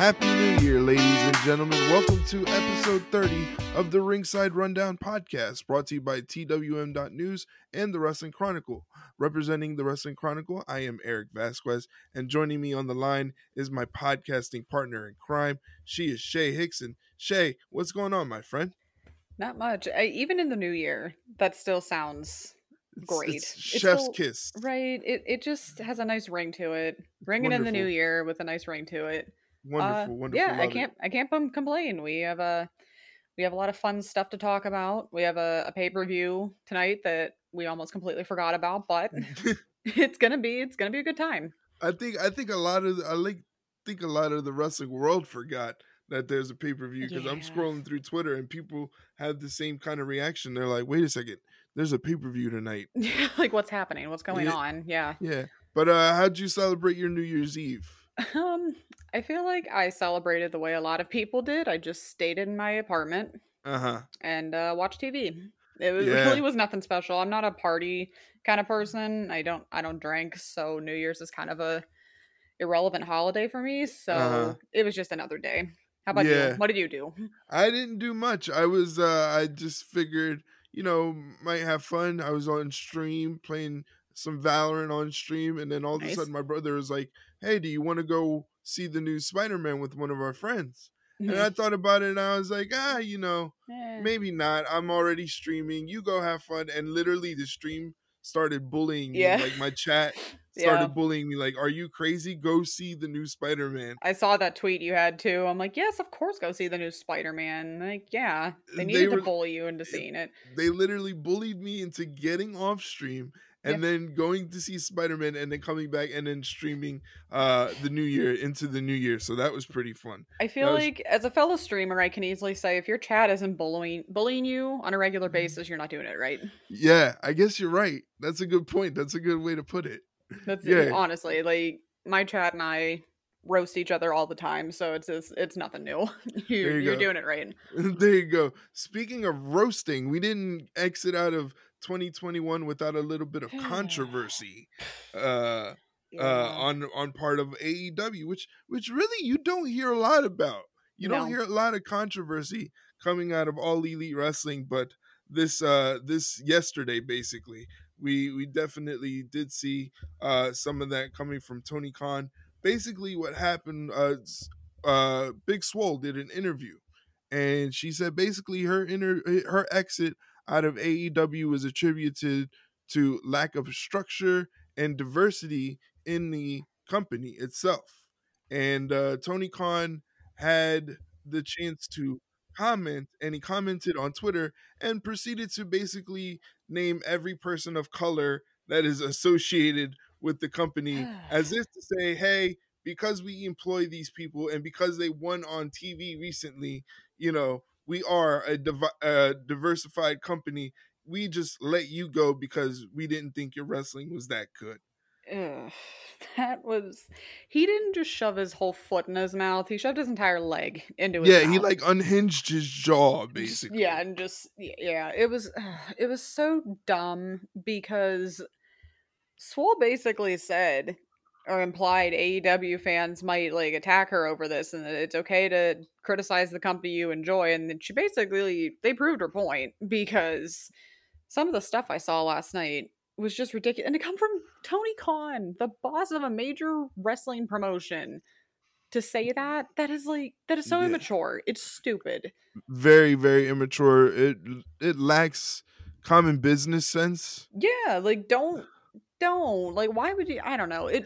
Happy New Year, ladies and gentlemen. Welcome to episode 30 of the Ringside Rundown podcast, brought to you by TWM.News and the Wrestling Chronicle. Representing the Wrestling Chronicle, I am Eric Vasquez, and joining me on the line is my podcasting partner in crime. She is Shay Hickson. Shay, what's going on, my friend? Not much. Even in the new year, that still sounds great. It's chef's still, kiss. Right. It just has a nice ring to it. Ringing in the new year with a nice ring to it. Wonderful. Yeah, I can't complain. We have a lot of fun stuff to talk about. We have a pay-per-view tonight that we almost completely forgot about, but it's gonna be a good time. I think a lot of the wrestling world forgot that there's a pay-per-view, because I'm scrolling through Twitter and people have the same kind of reaction. They're like, "Wait a second, there's a pay-per-view tonight." Like, what's happening? What's going on? Yeah. But how'd you celebrate your New Year's Eve? I feel like I celebrated the way a lot of people did. I just stayed in my apartment and watched TV. Really was nothing special. I'm not a party kind of person. I don't drink, so New Year's is kind of a irrelevant holiday for me. So it was just another day. How about you? What did you do? I didn't do much. I was I just figured, might have fun. I was on stream playing some Valorant on stream, and then all of a sudden my brother was like, "Hey, do you want to go see the new Spider-Man with one of our friends?" Mm-hmm. And I thought about it, and I was like, maybe not. I'm already streaming. You go have fun. And literally the stream started bullying me. Like, my chat started bullying me. Like, "Are you crazy? Go see the new Spider-Man." I saw that tweet you had, too. I'm like, yes, of course, go see the new Spider-Man. Like, yeah, they needed to bully you into seeing it. They literally bullied me into getting off stream. And then going to see Spider-Man, and then coming back, and then streaming into the new year. So that was pretty fun. I feel like as a fellow streamer, I can easily say, if your chat isn't bullying you on a regular basis, you're not doing it right. Yeah, I guess you're right. That's a good point. That's a good way to put it. That's honestly, like, my chat and I roast each other all the time, so it's nothing new. You're doing it right. There you go. Speaking of roasting, we didn't exit out of 2021 without a little bit of controversy on part of AEW, which really you don't hear a lot about. Don't hear a lot of controversy coming out of All Elite Wrestling, but this yesterday, basically, we definitely did see some of that coming from Tony Khan. Basically what happened, Big Swole did an interview, and she said basically her exit out of AEW was attributed to lack of structure and diversity in the company itself. And Tony Khan had the chance to comment, and he commented on Twitter and proceeded to basically name every person of color that is associated with the company, as if to say, hey, because we employ these people and because they won on TV recently, we are a diversified company. We just let you go because we didn't think your wrestling was that good. Ugh, he didn't just shove his whole foot in his mouth. He shoved his entire leg into his mouth. Yeah, he unhinged his jaw, basically. Yeah, and it was so dumb, because Swole basically said, or implied, AEW fans might attack her over this, and that it's okay to criticize the company you enjoy. And then they proved her point, because some of the stuff I saw last night was just ridiculous. And to come from Tony Khan, the boss of a major wrestling promotion, to say that is so immature. It's stupid. Very, very immature. It lacks common business sense. Yeah. Why would you? I don't know it.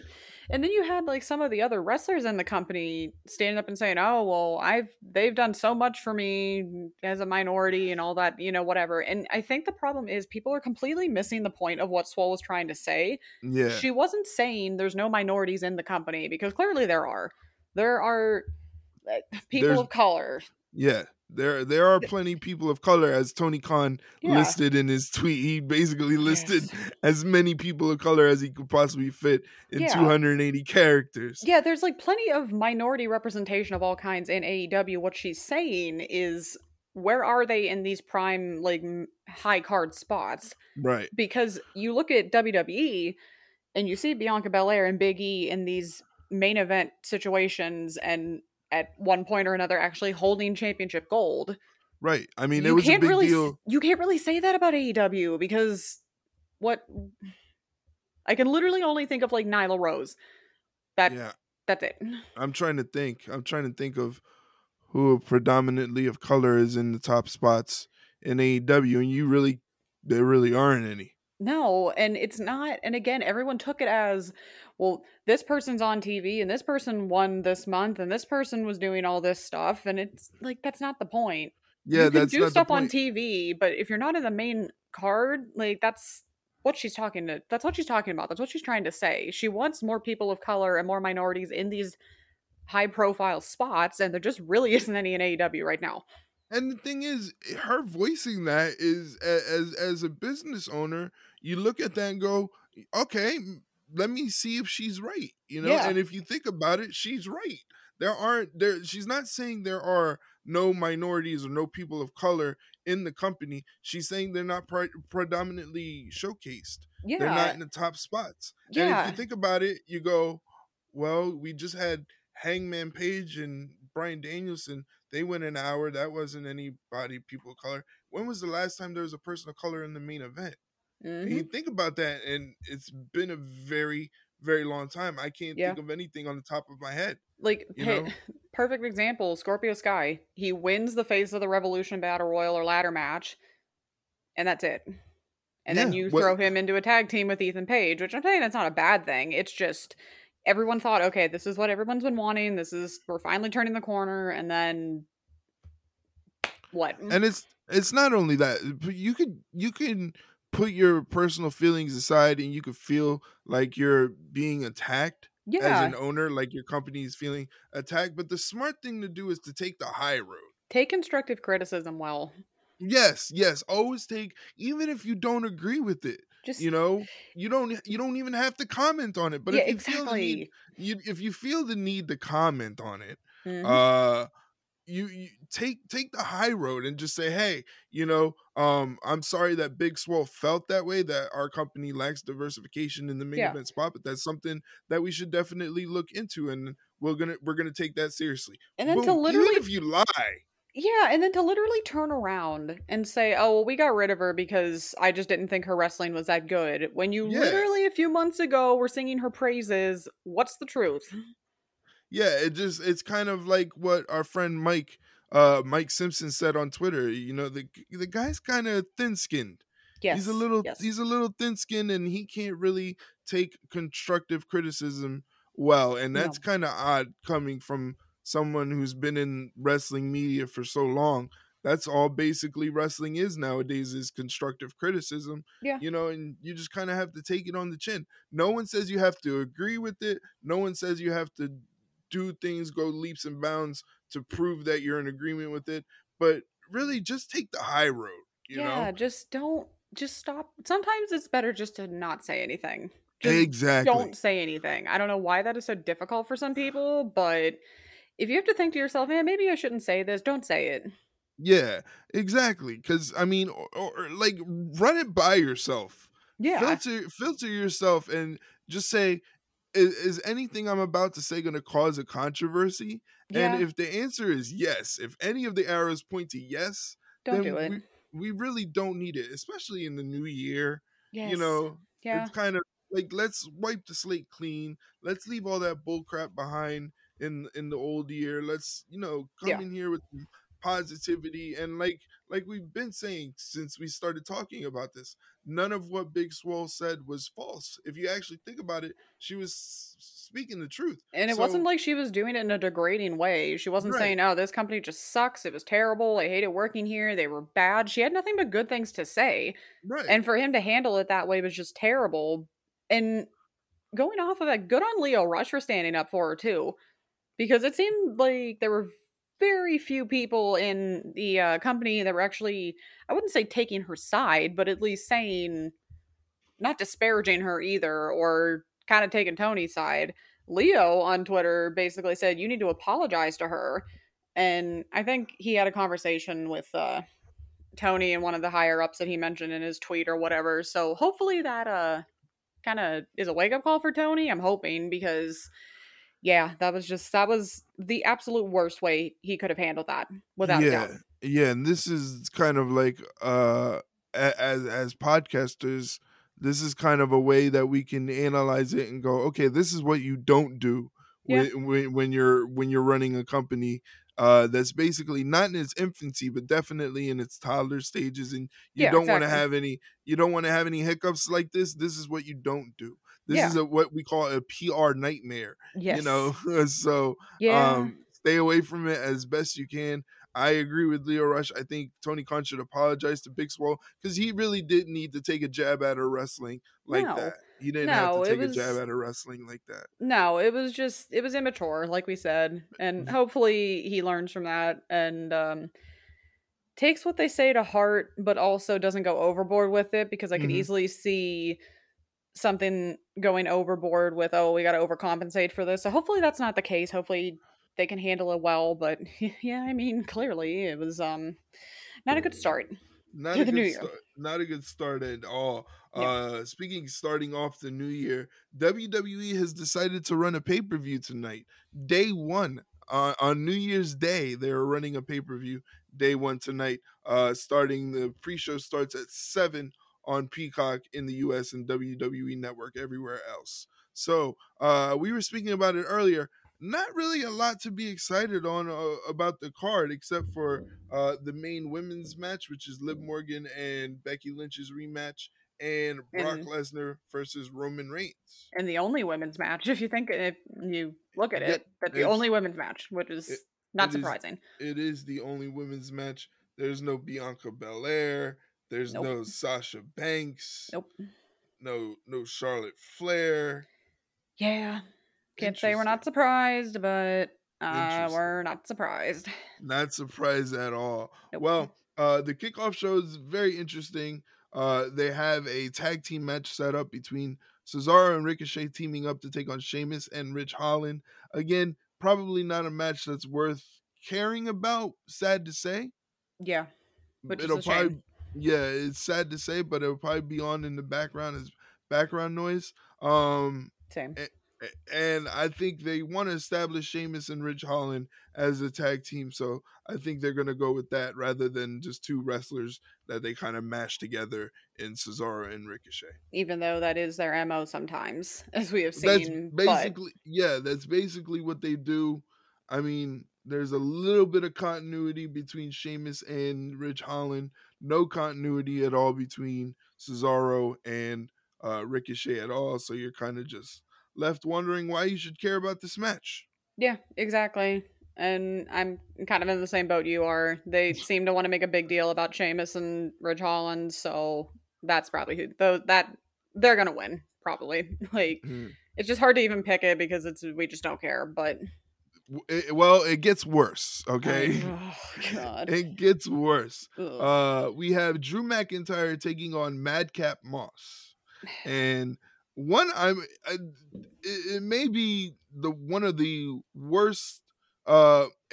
And then you had some of the other wrestlers in the company standing up and saying, "Oh, well, they've done so much for me as a minority and all that, whatever." And I think the problem is people are completely missing the point of what Swole was trying to say. Yeah, she wasn't saying there's no minorities in the company, because clearly there are. There are people of color. Yeah. There are plenty people of color, as Tony Khan listed in his tweet. He basically listed as many people of color as he could possibly fit in 280 characters. Yeah, there's plenty of minority representation of all kinds in AEW. What she's saying is, where are they in these prime high card spots? Right. Because you look at WWE and you see Bianca Belair and Big E in these main event situations, and at one point or another actually holding championship gold. Right. I mean, it was a big deal. You can't really say that about AEW because what I can literally only think of like Nyla Rose. That's it. I'm trying to think of who predominantly of color is in the top spots in AEW, and there really aren't any. No, and it's not. And again, everyone took it as, well, this person's on TV and this person won this month and this person was doing all this stuff. And it's like, that's not the point. Yeah, that's not the point. You can do stuff on TV, but if you're not in the main card, like that's what she's talking about. That's what she's trying to say. She wants more people of color and more minorities in these high profile spots. And there just really isn't any in AEW right now. And the thing is, her voicing that is, as a business owner, you look at that and go, okay, let me see if she's right, you know? Yeah. And if you think about it, she's right. She's not saying there are no minorities or no people of color in the company. She's saying they're not predominantly showcased. Yeah. They're not in the top spots. Yeah. And if you think about it, you go, well, we just had Hangman Page and Bryan Danielson. They went an hour. That wasn't anybody, people of color. When was the last time there was a person of color in the main event? Mm-hmm. And you think about that, and it's been a very, very long time. I can't think of anything on the top of my head. Like, perfect example, Scorpio Sky. He wins the Face of the Revolution Battle Royal or ladder match, and that's it. And then you throw him into a tag team with Ethan Page, which I'm saying that's not a bad thing. It's just... everyone thought, okay, this is what everyone's been wanting. We're finally turning the corner. And then what? And it's not only that, but you can put your personal feelings aside and you could feel like you're being attacked as an owner, like your company is feeling attacked. But the smart thing to do is to take the high road. Take constructive criticism well. Yes. Always take, even if you don't agree with it. Just, you don't even have to comment on it. But if you feel the need to comment on it, mm-hmm. you take the high road and just say, hey, I'm sorry that Big Swole felt that way, that our company lacks diversification in the main event spot, but that's something that we should definitely look into, and we're gonna take that seriously. And then even if you lie. Yeah, and then to literally turn around and say, oh, well, we got rid of her because I just didn't think her wrestling was that good. When you literally a few months ago were singing her praises, what's the truth? Yeah, it's kind of like what our friend Mike Simpson said on Twitter. The guy's kind of thin-skinned. Yes. He's a little thin-skinned, and he can't really take constructive criticism well. And that's kind of odd coming from someone who's been in wrestling media for so long. That's all basically wrestling is nowadays, is constructive criticism, and you just kind of have to take it on the chin. No one says you have to agree with it. No one says you have to do things, go leaps and bounds to prove that you're in agreement with it, but really just take the high road, you know? Just stop. Sometimes it's better just to not say anything. Just exactly. Don't say anything. I don't know why that is so difficult for some people, but if you have to think to yourself, man, maybe I shouldn't say this, don't say it. Yeah, exactly. Because, I mean, or like, run it by yourself. Yeah. Filter yourself and just say, is anything I'm about to say going to cause a controversy? Yeah. And if the answer is yes, if any of the arrows point to yes, don't do it. We really don't need it, especially in the new year. Yes. It's kind of like, let's wipe the slate clean. Let's leave all that bull crap behind. In the old year, let's come in here with positivity, and like we've been saying since we started talking about this, none of what Big Swole said was false. If you actually think about it, she was speaking the truth, and it wasn't like she was doing it in a degrading way. She wasn't saying, oh, this company just sucks, it was terrible, I hated working here, they were bad. She had nothing but good things to say, and for him to handle it that way was just terrible. And going off of that, good on Lio Rush for standing up for her too. Because it seemed like there were very few people in the company that were actually, I wouldn't say taking her side, but at least saying, not disparaging her either, or kind of taking Tony's side. Lio on Twitter basically said, you need to apologize to her. And I think he had a conversation with Tony and one of the higher ups that he mentioned in his tweet or whatever. So hopefully that kind of is a wake up call for Tony. I'm hoping, because yeah, that was the absolute worst way he could have handled that, without a doubt. Yeah, and this is kind of like as podcasters, this is kind of a way that we can analyze it and go, okay, this is what you don't do when you're running a company that's basically not in its infancy, but definitely in its toddler stages, and you don't want to have any hiccups like this. This is what you don't do. This is what we call a PR nightmare. Yes. You know, so stay away from it as best you can. I agree with Lio Rush. I think Tony Khan should apologize to Big Swole because he really didn't need to take a jab at her wrestling like that. He didn't have to take a jab at her wrestling like that. No, it was immature, like we said. And hopefully he learns from that and takes what they say to heart, but also doesn't go overboard with it, because I could easily see something going overboard with, oh, we got to overcompensate for this. So hopefully that's not the case. Hopefully they can handle it well, but yeah, I mean, clearly it was not a good start. Not a good start at all. Yeah. Starting off the new year, WWE has decided to run a pay-per-view tonight. Day one, on New Year's Day, they're running a pay-per-view day one tonight. Starting the pre-show starts at 7 on Peacock in the US and WWE Network everywhere else. So we were speaking about it earlier. Not really a lot to be excited on about the card, except for the main women's match, which is Liv Morgan and Becky Lynch's rematch, and Brock Lesnar versus Roman Reigns. And the only women's match, if you look at it, but the only women's match, which is not surprising. It is the only women's match. There's no Bianca Belair. There's no Sasha Banks. Nope. No Charlotte Flair. Yeah. Can't say we're not surprised, but we're not surprised. Not surprised at all. Nope. Well, the kickoff show is very interesting. They have a tag team match set up between Cesaro and Ricochet, teaming up to take on Sheamus and Rich Holland. Again, probably not a match that's worth caring about, sad to say. Yeah, which is a shame. Yeah, it's sad to say, but it'll probably be on in the background as background noise. Same. And I think they want to establish Sheamus and Rich Holland as a tag team, so I think they're going to go with that rather than just two wrestlers that they kind of mash together in Cesaro and Ricochet. Even though that is their MO sometimes, as we have seen. That's basically what they do. I mean, there's a little bit of continuity between Sheamus and Rich Holland. No continuity at all between Cesaro and Ricochet at all, so you're kind of just left wondering why you should care about this match. Yeah, exactly. And I'm kind of in the same boat you are. They seem to want to make a big deal about Sheamus and Ridge Holland, so that's probably they're gonna win, probably. Like, it's just hard to even pick it because we just don't care, but it gets worse, okay? Oh, God. It gets worse. Ugh. We have Drew McIntyre taking on Madcap Moss. And it may be one of the worst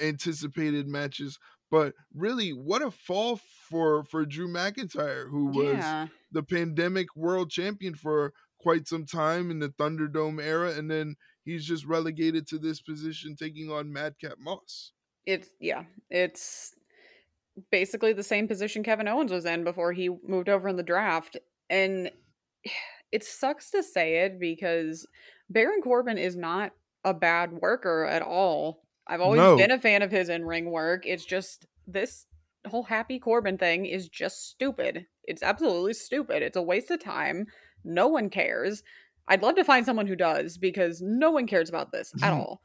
anticipated matches, but really, what a fall for Drew McIntyre, who was the pandemic world champion for quite some time in the Thunderdome era, and then he's just relegated to this position, taking on Madcap Moss. It's basically the same position Kevin Owens was in before he moved over in the draft, and it sucks to say it because Baron Corbin is not a bad worker at all. I've always been a fan of his in-ring work. It's just this whole Happy Corbin thing is just stupid. It's absolutely stupid. It's a waste of time. No one cares. I'd love to find someone who does, because no one cares about this at all.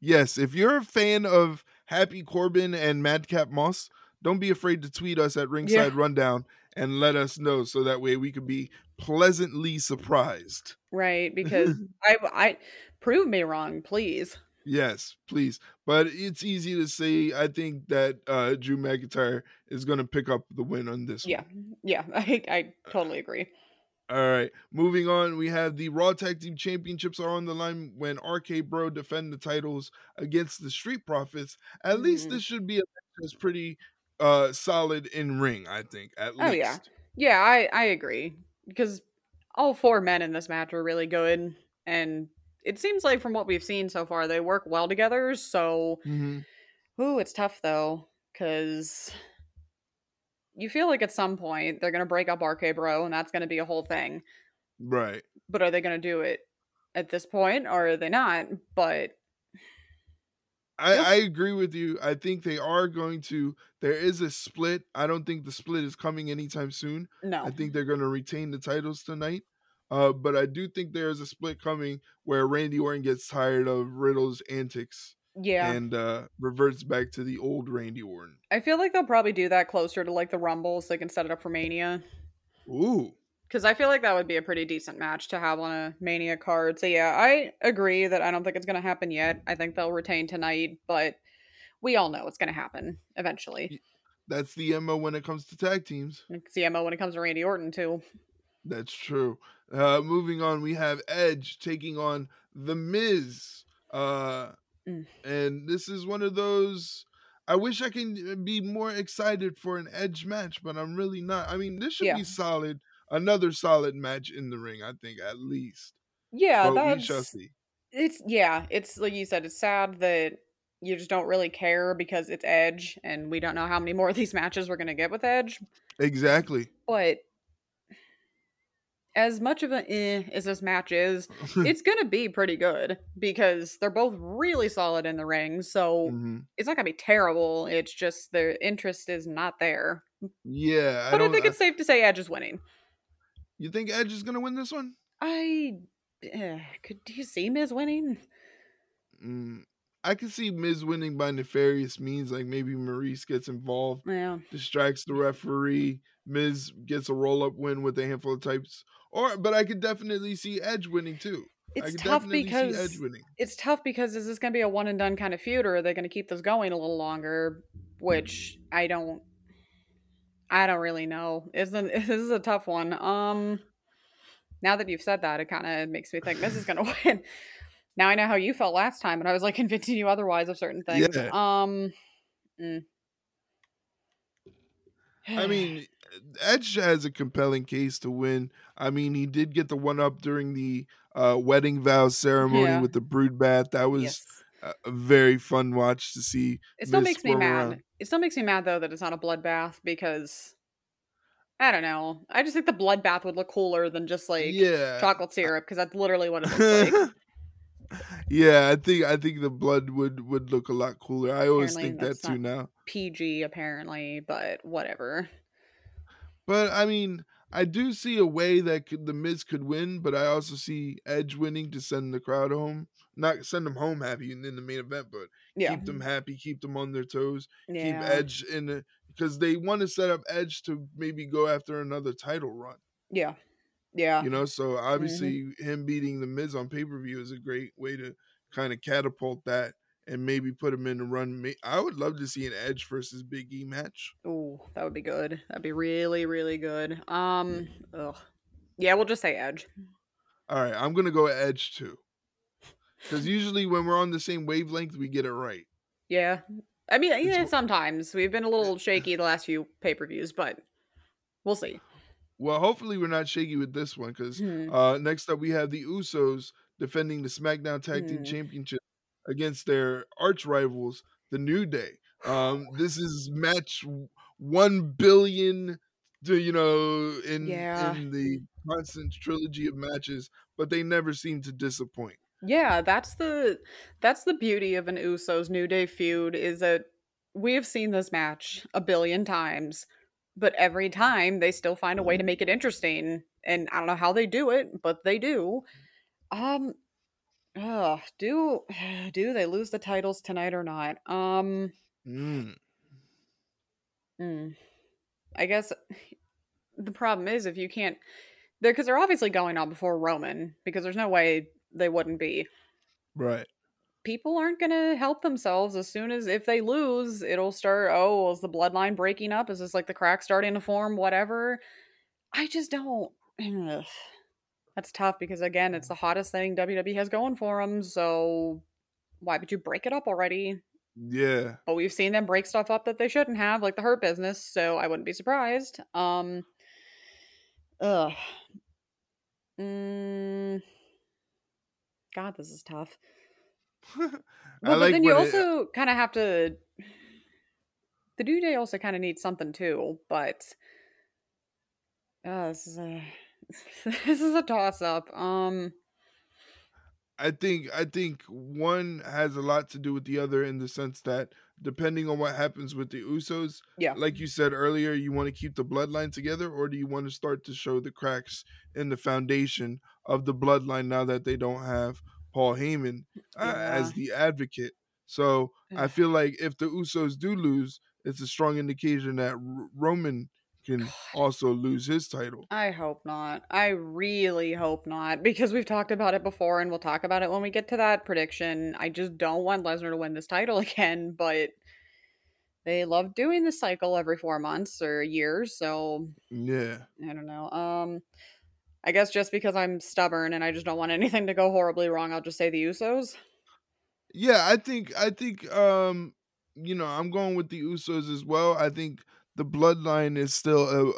Yes, if you're a fan of Happy Corbin and Madcap Moss, don't be afraid to tweet us at Ringside Rundown and let us know, so that way we could be pleasantly surprised. Right, because I prove me wrong, please. Yes, please. But it's easy to say. I think that Drew McIntyre is going to pick up the win on this one. Yeah, I totally agree. All right, moving on. We have the Raw Tag Team Championships are on the line when RK-Bro defend the titles against the Street Profits. At least this should be a pretty solid in ring, I think, at least. Oh, yeah, I agree, because all four men in this match are really good, and it seems like from what we've seen so far, they work well together. So, ooh, it's tough though, because you feel like at some point they're gonna break up RK Bro, and that's gonna be a whole thing, right? But are they gonna do it at this point, or are they not? But I agree with you. I think they are going to. There is a split. I don't think the split is coming anytime soon. No, I think they're going to retain the titles tonight. But I do think there is a split coming where Randy Orton gets tired of Riddle's antics. Yeah, and reverts back to the old Randy Orton. I feel like they'll probably do that closer to like the Rumble, so they can set it up for Mania. Ooh. Because I feel like that would be a pretty decent match to have on a Mania card. So yeah, I agree that I don't think it's going to happen yet. I think they'll retain tonight, but we all know it's going to happen eventually. That's the MO when it comes to tag teams. It's the MO when it comes to Randy Orton, too. That's true. Moving on, we have Edge taking on The Miz. And this is one of those... I wish I can be more excited for an Edge match, but I'm really not. I mean, this should be solid. Another solid match in the ring, I think, at least. Yeah, but we shall see. It's like you said, it's sad that you just don't really care because it's Edge, and we don't know how many more of these matches we're going to get with Edge. Exactly. But as much of an as this match is, it's going to be pretty good because they're both really solid in the ring, so it's not going to be terrible. It's just their interest is not there. Yeah. But I think it's safe to say Edge is winning. You think Edge is going to win this one? Do you see Miz winning? I could see Miz winning by nefarious means, like maybe Maurice gets involved, distracts the referee, Miz gets a roll-up win with a handful of types. But I could definitely see Edge winning too. It's tough because is this going to be a one-and-done kind of feud, or are they going to keep this going a little longer? Which I don't really know. This is a tough one. Now that you've said that, it kind of makes me think this is going to win. Now I know how you felt last time, and I was like convincing you otherwise of certain things. Yeah. I mean, Edge has a compelling case to win. I mean, he did get the one-up during the wedding vow ceremony with the brood bath. That was... Yes. A very fun watch to see. It still makes me mad. It still makes me mad though that it's not a bloodbath because I don't know. I just think the bloodbath would look cooler than just like chocolate syrup because that's literally what it looks like. Yeah, I think the blood would look a lot cooler. I always think that too now. PG apparently, but whatever. But I mean, I do see a way that the Miz could win, but I also see Edge winning to send the crowd home. Not send them home happy in the main event, but keep them happy, keep them on their toes, keep Edge in because they want to set up Edge to maybe go after another title run. Yeah. Yeah. You know, so obviously him beating the Miz on pay-per-view is a great way to kind of catapult that and maybe put him in a run. I would love to see an Edge versus Big E match. Oh, that would be good. That'd be really, really good. Yeah, we'll just say Edge. All right, I'm going to go Edge too. Because usually when we're on the same wavelength, we get it right. Yeah. I mean, sometimes. We've been a little shaky the last few pay-per-views, but we'll see. Well, hopefully we're not shaky with this one, because next up we have the Usos defending the SmackDown Tag Team Championship against their arch rivals, the New Day. This is match 1 billion, in the constant trilogy of matches, but they never seem to disappoint. Yeah, that's the beauty of an Usos New Day feud is that we have seen this match a billion times, but every time they still find a way to make it interesting. And I don't know how they do it, but they do. Do they lose the titles tonight or not? I guess the problem is if you can't, because they're obviously going on before Roman because there's no way. They wouldn't be. Right. People aren't going to help themselves as soon as if they lose, it'll start, is the bloodline breaking up? Is this like the crack starting to form? Whatever. I just don't. That's tough because, again, it's the hottest thing WWE has going for them. So why would you break it up already? Yeah. But we've seen them break stuff up that they shouldn't have, like the Hurt Business. So I wouldn't be surprised. God, this is tough. Well, but then you also kind of have to... The New Day also kind of needs something too, but... This is a toss-up. I think one has a lot to do with the other in the sense that depending on what happens with the Usos, like you said earlier, you want to keep the bloodline together, or do you want to start to show the cracks in the foundation of the bloodline now that they don't have Paul Heyman as the advocate? So I feel like if the Usos do lose, it's a strong indication that Roman can also lose his title. I hope not. I really hope not, because we've talked about it before and we'll talk about it when we get to that prediction. I just don't want Lesnar to win this title again, but they love doing the cycle every 4 months or years, so yeah. I don't know. I guess just because I'm stubborn and I just don't want anything to go horribly wrong, I'll just say the Usos. Yeah, I think I'm going with the Usos as well. I think the bloodline is still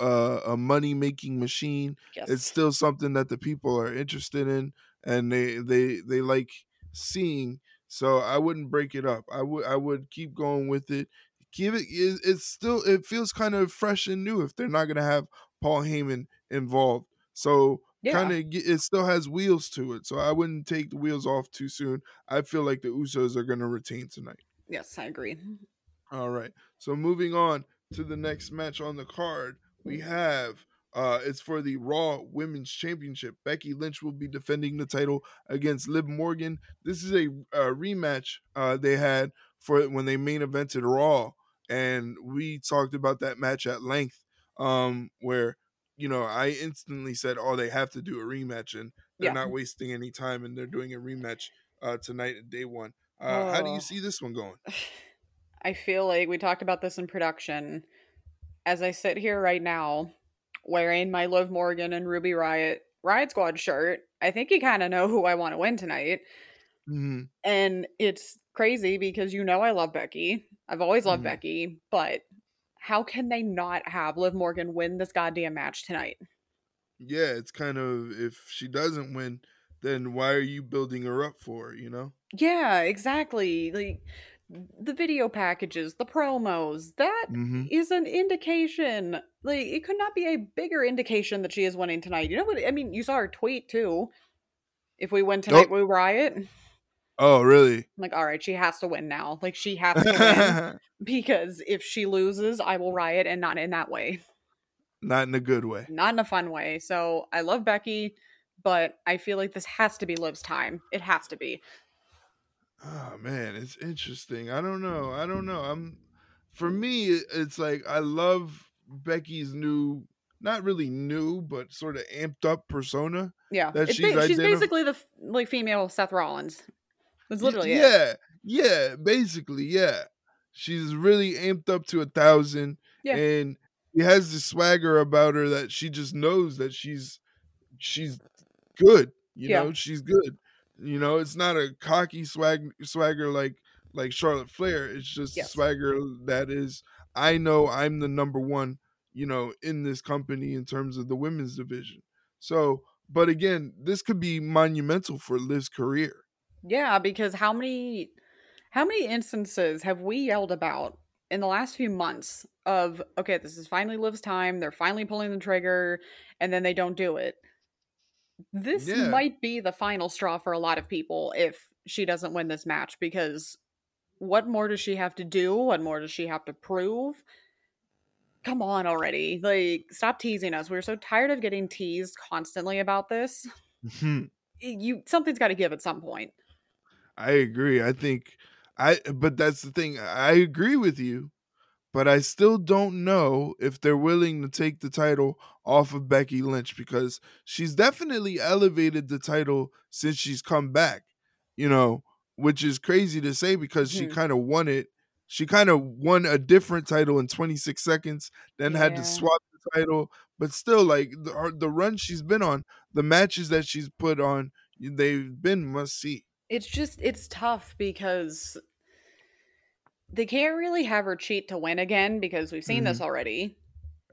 a money-making machine. Yes. It's still something that the people are interested in and they like seeing. So I wouldn't break it up. I would keep going with it. It feels kind of fresh and new if they're not going to have Paul Heyman involved. So it still has wheels to it. So I wouldn't take the wheels off too soon. I feel like the Usos are going to retain tonight. Yes, I agree. All right. So moving on to the next match on the card, we have it's for the Raw Women's Championship. Becky Lynch will be defending the title against Liv Morgan. This is a rematch they had for when they main evented Raw, and we talked about that match at length, where I instantly said, oh, they have to do a rematch, and they're not wasting any time, and they're doing a rematch tonight at day one. How do you see this one going? I feel like we talked about this in production. As I sit here right now, wearing my Liv Morgan and Ruby Riot Squad shirt, I think you kind of know who I want to win tonight. Mm-hmm. And it's crazy because I love Becky. I've always loved Becky, but how can they not have Liv Morgan win this goddamn match tonight? Yeah, it's kind of, if she doesn't win, then why are you building her up for, Yeah, exactly. Like, the video packages, the promos, that is an indication. Like, it could not be a bigger indication that she is winning tonight. You know what I mean? You saw her tweet too. If we win tonight, we riot. Oh, really? I'm like, all right, she has to win now. Like, she has to win because if she loses, I will riot, and not in that way. Not in a good way. Not in a fun way. So I love Becky, but I feel like this has to be Liv's time. It has to be. Oh man, it's interesting. I don't know. For me, it's like I love Becky's new, not really new, but sort of amped up persona. Yeah, that she's basically the female Seth Rollins. That's literally it. Yeah, basically, yeah. She's really amped up to 1,000, and she has this swagger about her that she just knows that she's good. She's good. It's not a cocky swagger like Charlotte Flair. It's just swagger that is, I know I'm the number one, in this company in terms of the women's division. So, but again, this could be monumental for Liv's career. Yeah, because how many instances have we yelled about in the last few months of, okay, this is finally Liv's time. They're finally pulling the trigger, and then they don't do it. This might be the final straw for a lot of people if she doesn't win this match, because what more does she have to do? What more does she have to prove? Come on already. Like, stop teasing us. We're so tired of getting teased constantly about this. Something's got to give at some point. I agree. But that's the thing. I agree with you, but I still don't know if they're willing to take the title off of Becky Lynch, because she's definitely elevated the title since she's come back, which is crazy to say because she kind of won it. She kind of won a different title in 26 seconds, then had to swap the title. But still, like, the run she's been on, the matches that she's put on, they've been must-see. It's just, it's tough because they can't really have her cheat to win again, because we've seen this already.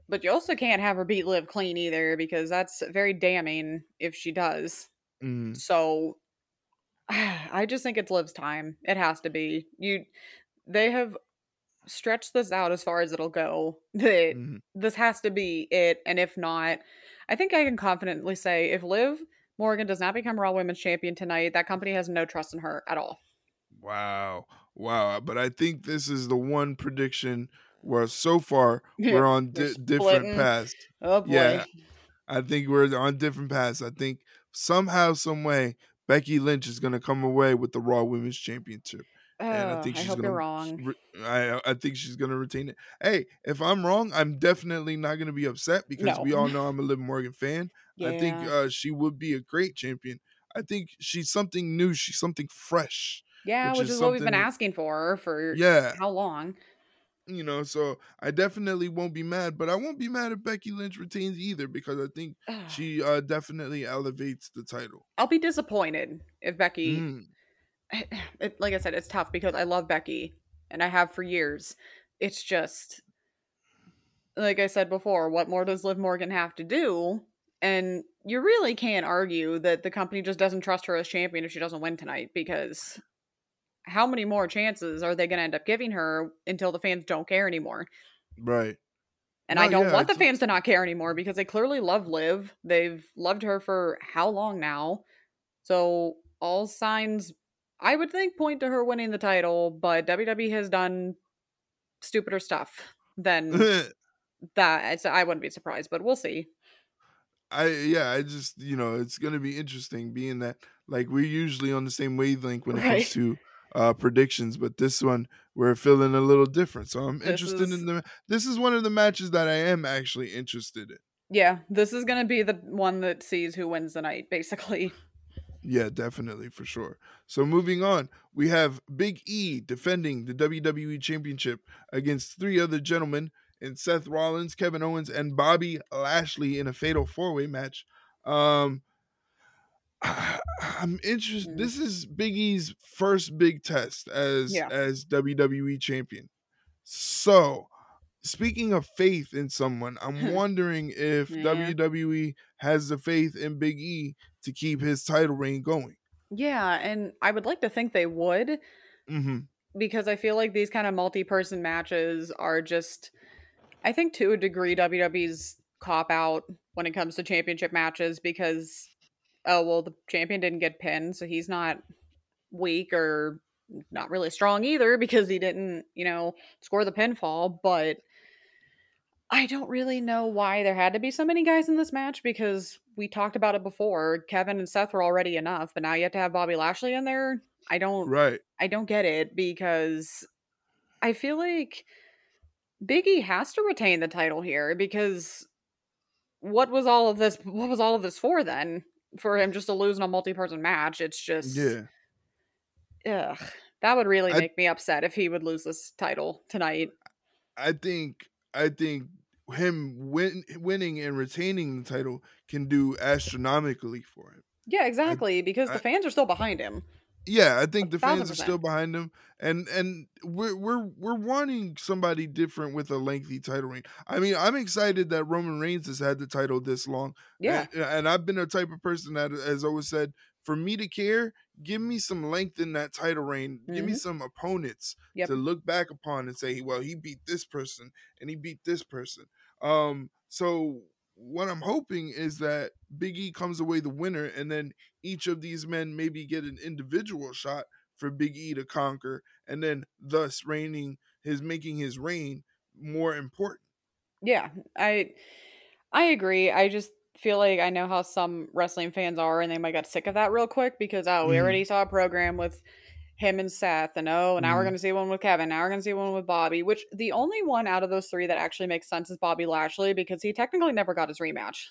But you also can't have her beat Liv clean either, because that's very damning if she does. So I just think it's Liv's time. It has to be. They have stretched this out as far as it'll go. This has to be it. And if not, I think I can confidently say if Liv Morgan does not become Raw Women's Champion tonight, that company has no trust in her at all. Wow. But I think this is the one prediction where so far we're on different paths. Oh boy. Yeah, I think we're on different paths. I think somehow, some way, Becky Lynch is going to come away with the Raw Women's Championship. Oh, and I think she's hope you're wrong. I think she's going to retain it. Hey, if I'm wrong, I'm definitely not going to be upset because we all know I'm a Liv Morgan fan. Yeah. I think she would be a great champion. I think she's something new. She's something fresh. Yeah, which is what we've been asking for how long. So I definitely won't be mad, but I won't be mad if Becky Lynch retains either because I think she definitely elevates the title. I'll be disappointed if Becky... like I said, it's tough because I love Becky and I have for years. It's just, like I said before, what more does Liv Morgan have to do? And you really can't argue that the company just doesn't trust her as champion if she doesn't win tonight because... how many more chances are they going to end up giving her until the fans don't care anymore? Right. And I don't want the fans to not care anymore because they clearly love Liv. They've loved her for how long now? So all signs, I would think, point to her winning the title, but WWE has done stupider stuff than that. So I wouldn't be surprised, but we'll see. I just, it's going to be interesting being that, like, we're usually on the same wavelength when it comes to predictions, but this one we're feeling a little different, so I'm interested in this is one of the matches that I am actually interested in. This is gonna be the one that sees who wins the night, basically. Definitely, for sure. So moving on, we have Big E defending the WWE Championship against three other gentlemen and Seth Rollins, Kevin Owens, and Bobby Lashley in a fatal four-way match. I'm interested. This is Big E's first big test as WWE champion. So, speaking of faith in someone, I'm wondering if WWE has the faith in Big E to keep his title reign going. Yeah, and I would like to think they would, because I feel like these kind of multi-person matches are just, I think, to a degree, WWE's cop out when it comes to championship matches because... oh, well, the champion didn't get pinned, so he's not weak or not really strong either because he didn't, score the pinfall. But I don't really know why there had to be so many guys in this match because we talked about it before. Kevin and Seth were already enough, but now you have to have Bobby Lashley in there. I don't get it because I feel like Big E has to retain the title here because what was all of this for then? For him just to lose in a multi-person match, it's just... Ugh. That would really make me upset if he would lose this title tonight. I think him winning and retaining the title can do astronomically for him. Yeah, exactly, because the fans are still behind him. Yeah, I think the fans are still behind him, and we're wanting somebody different with a lengthy title reign. I mean, I'm excited that Roman Reigns has had the title this long. Yeah, and I've been a type of person that has always said, for me to care, give me some length in that title reign. Give me some opponents to look back upon and say, well, he beat this person and he beat this person. So what I'm hoping is that Big E comes away the winner, and then each of these men maybe get an individual shot for Big E to conquer, and then thus making his reign more important. Yeah, I agree. I just feel like I know how some wrestling fans are, and they might get sick of that real quick because, we already saw a program with him and Seth, and now we're going to see one with Kevin, now we're going to see one with Bobby, which the only one out of those three that actually makes sense is Bobby Lashley because he technically never got his rematch.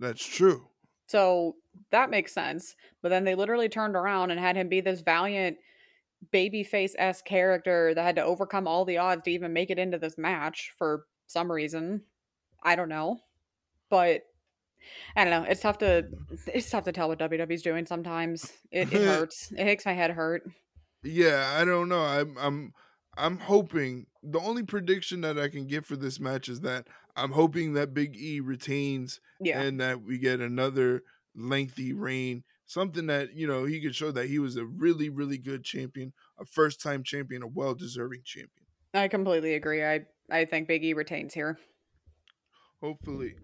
That's true. So that makes sense. But then they literally turned around and had him be this valiant babyface-esque character that had to overcome all the odds to even make it into this match for some reason. I don't know. But I don't know. It's tough to tell what WWE's doing sometimes. It hurts. It makes my head hurt. Yeah, I don't know. I'm hoping, the only prediction that I can give for this match is that I'm hoping that Big E retains and that we get another lengthy reign something that, you know, he could show that he was a really, really good champion, a first-time champion, a well-deserving champion. I completely agree. I think Big E retains here. Hopefully.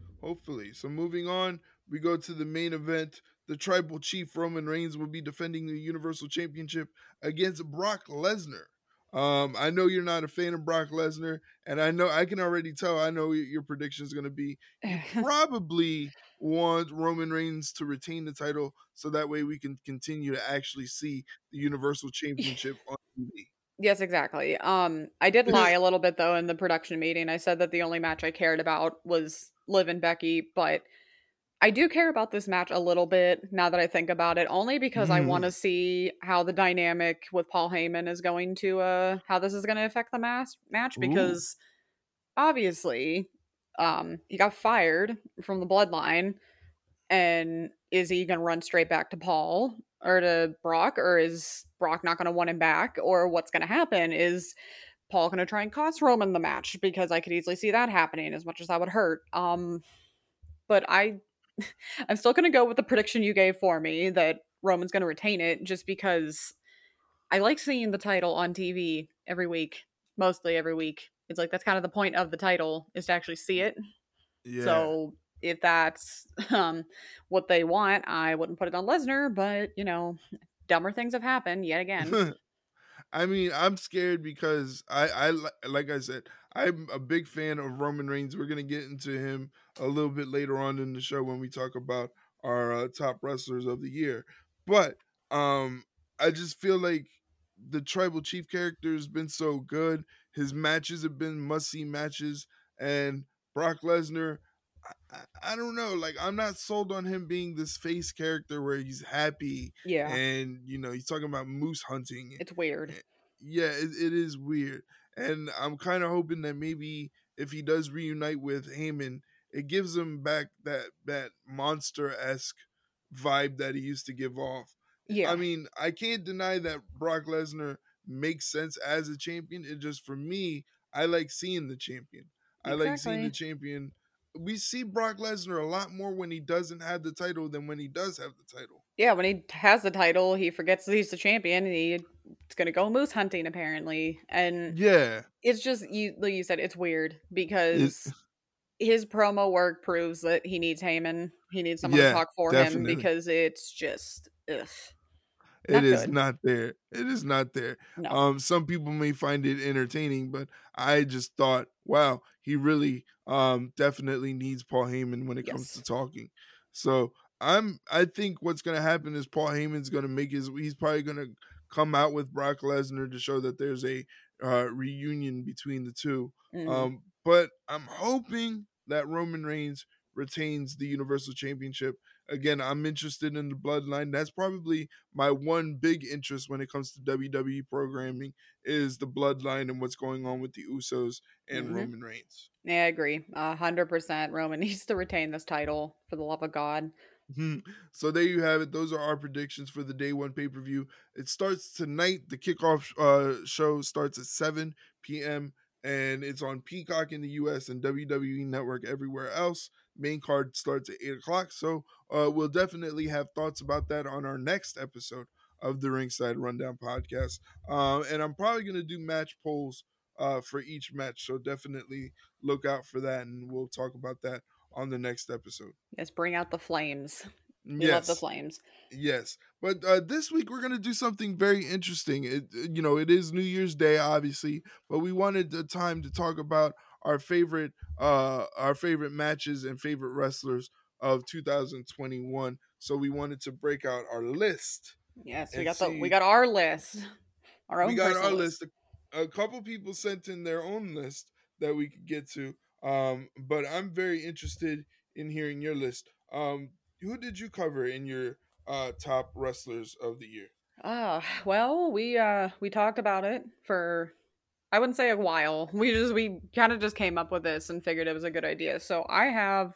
So moving on, we go to the main event. The Tribal Chief Roman Reigns will be defending the Universal Championship against Brock Lesnar. I know you're not a fan of Brock Lesnar, and I know I can already tell. I know your prediction is going to be you probably want Roman Reigns to retain the title, so that way we can continue to actually see the Universal Championship on TV. Yes, exactly. I did lie a little bit though in the production meeting. I said that the only match I cared about was Liv and Becky, but I do care about this match a little bit now that I think about it, only because I want to see how the dynamic with Paul Heyman is going to, how this is going to affect the match, because obviously he got fired from the bloodline, and is he going to run straight back to Paul or to Brock, or is Brock not going to want him back, or what's going to happen? Is Paul going to try and cost Roman the match? Because I could easily see that happening, as much as that would hurt. But I'm still going to go with the prediction you gave for me that Roman's going to retain it, just because I like seeing the title on TV every week, mostly every week. It's like, that's kind of the point of the title, is to actually see it. Yeah. So if that's what they want, I wouldn't put it on Lesnar, but you know, dumber things have happened yet again. I mean, I'm scared because I like I said, I'm a big fan of Roman Reigns. We're going to get into him a little bit later on in the show when we talk about our top wrestlers of the year. But I just feel like the Tribal Chief character has been so good. His matches have been must-see matches. And Brock Lesnar, I don't know. Like, I'm not sold on him being this face character where he's happy. Yeah. And, you know, he's talking about moose hunting. It's weird. Yeah, it is weird. And I'm kind of hoping that maybe if he does reunite with Heyman, it gives him back that monster-esque vibe that he used to give off. Yeah. I mean, I can't deny that Brock Lesnar makes sense as a champion. It just, for me, I like seeing the champion. Exactly. I like seeing the champion. We see Brock Lesnar a lot more when he doesn't have the title than when he does have the title. Yeah, when he has the title, he forgets that he's the champion, and he's going to go moose hunting, apparently. And yeah, it's just, like you said, it's weird, because his promo work proves that he needs Heyman. He needs someone to talk for him, because it's just, ugh. It is not there. No. Some people may find it entertaining, but I just thought, wow, he really definitely needs Paul Heyman when it comes to talking. So I think what's going to happen is Paul Heyman's going to make he's probably going to come out with Brock Lesnar to show that there's a reunion between the two. Mm. But I'm hoping that Roman Reigns retains the Universal Championship. Again, I'm interested in the bloodline. That's probably my one big interest when it comes to WWE programming, is the bloodline and what's going on with the Usos and Roman Reigns. Yeah, I agree. 100% Roman needs to retain this title, for the love of God. So there you have it. Those are our predictions for the day one pay-per-view. It starts tonight. The kickoff show starts at 7 p.m. and it's on Peacock in the U.S. and WWE Network everywhere else. Main card starts at 8 o'clock, so we'll definitely have thoughts about that on our next episode of the Ringside Rundown podcast. And I'm probably going to do match polls for each match, so definitely look out for that, and we'll talk about that on the next episode. Yes, bring out the flames. We love the flames. Yes, but this week we're going to do something very interesting. It is New Year's Day, obviously, but we wanted the time to talk about our favorite matches and favorite wrestlers of 2021. So we wanted to break out our list. Yes, we got our list. Our own. We got our list. A couple people sent in their own list that we could get to. But I'm very interested in hearing your list. Who did you cover in your top wrestlers of the year? Well, we talked about it for, I wouldn't say a while. We kind of just came up with this and figured it was a good idea. So I have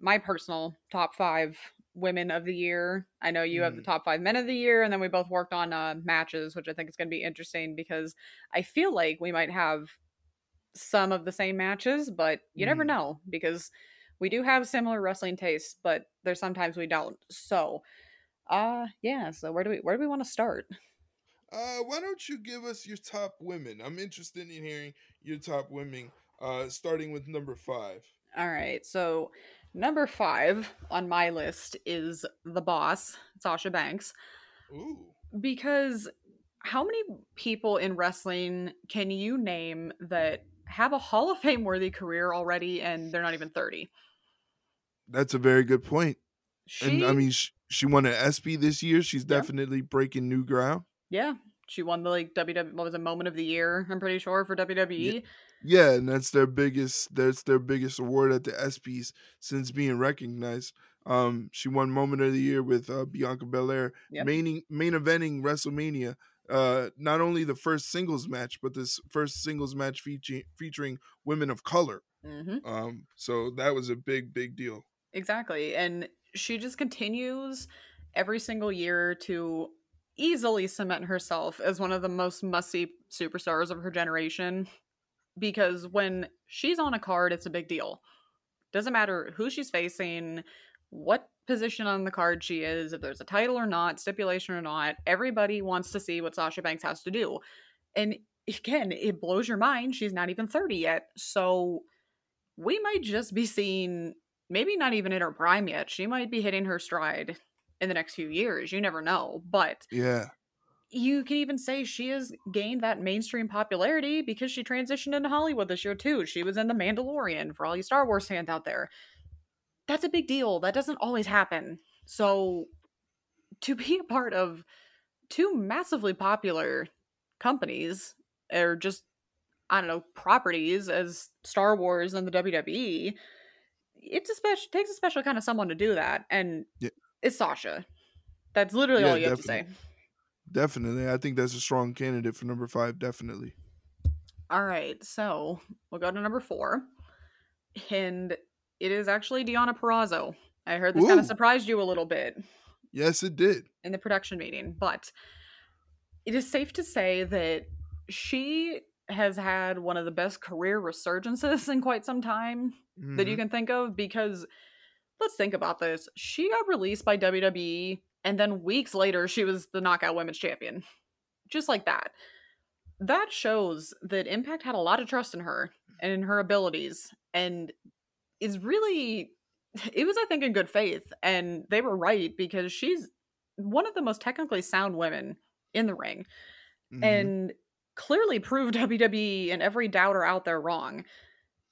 my personal top 5 women of the year. I know you have the top 5 men of the year, and then we both worked on matches, which I think is going to be interesting, because I feel like we might have some of the same matches, but you never know, because we do have similar wrestling tastes, but there's sometimes we don't. So, yeah. So where do we want to start? Why don't you give us your top women? I'm interested in hearing your top women, starting with number 5. All right. So number 5 on my list is the boss, Sasha Banks. Ooh. Because how many people in wrestling can you name that have a Hall of Fame worthy career already and they're not even 30? That's a very good point. And I mean, she won an ESPY this year. She's definitely breaking new ground. Yeah. She won the Moment of the Year, I'm pretty sure, for WWE. Yeah, and that's their biggest award at the ESPYs since being recognized. She won Moment of the Year with Bianca Belair, main eventing WrestleMania. Not only the first singles match, but this first singles match featuring women of color. Mm-hmm. So that was a big deal. Exactly. And she just continues every single year to easily cement herself as one of the most must-see superstars of her generation, because when she's on a card, it's a big deal. Doesn't matter who she's facing, what position on the card she is, if there's a title or not, stipulation or not, everybody wants to see what Sasha Banks has to do. And again, it blows your mind. She's not even 30 yet. So we might just be seeing, maybe not even in her prime yet. She might be hitting her stride in the next few years. You never know. But yeah, you can even say she has gained that mainstream popularity because she transitioned into Hollywood this year too. She was in The Mandalorian, for all you Star Wars fans out there. That's a big deal. That doesn't always happen. So to be a part of two massively popular companies, or just, I don't know, properties as Star Wars and the WWE, takes a special kind of someone to do that. And it's Sasha. That's literally all you have to say. Definitely. I think that's a strong candidate for number 5. Definitely. All right. So we'll go to number 4. And it is actually Deonna Purrazzo. I heard this kind of surprised you a little bit. Yes, it did. In the production meeting. But it is safe to say that she has had one of the best career resurgences in quite some time that you can think of. Because let's think about this. She got released by WWE, and then weeks later, she was the Knockout Women's Champion. Just like that. That shows that Impact had a lot of trust in her and in her abilities. And it was, I think, in good faith, and they were right, because she's one of the most technically sound women in the ring, and clearly proved WWE and every doubter out there wrong,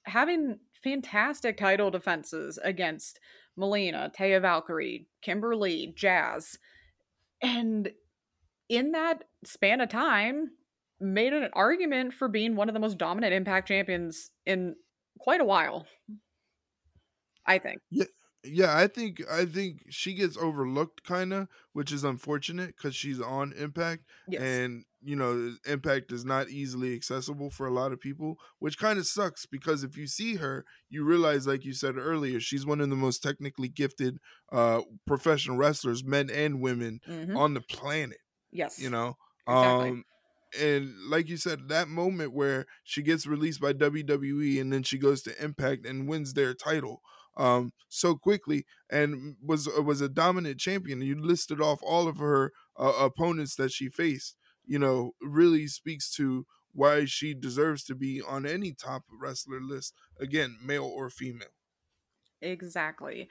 having fantastic title defenses against Melina, Taya Valkyrie, Kimberly, Jazz, and in that span of time made an argument for being one of the most dominant Impact champions in quite a while, I think. Yeah, I think she gets overlooked, kind of, which is unfortunate because she's on Impact, and you know, Impact is not easily accessible for a lot of people, which kind of sucks, because if you see her, you realize, like you said earlier, she's one of the most technically gifted professional wrestlers, men and women, on the planet. Yes, you know, exactly. And like you said, that moment where she gets released by WWE and then she goes to Impact and wins their title so quickly, and was a dominant champion. You listed off all of her opponents that she faced. You know, really speaks to why she deserves to be on any top wrestler list, again, male or female. Exactly.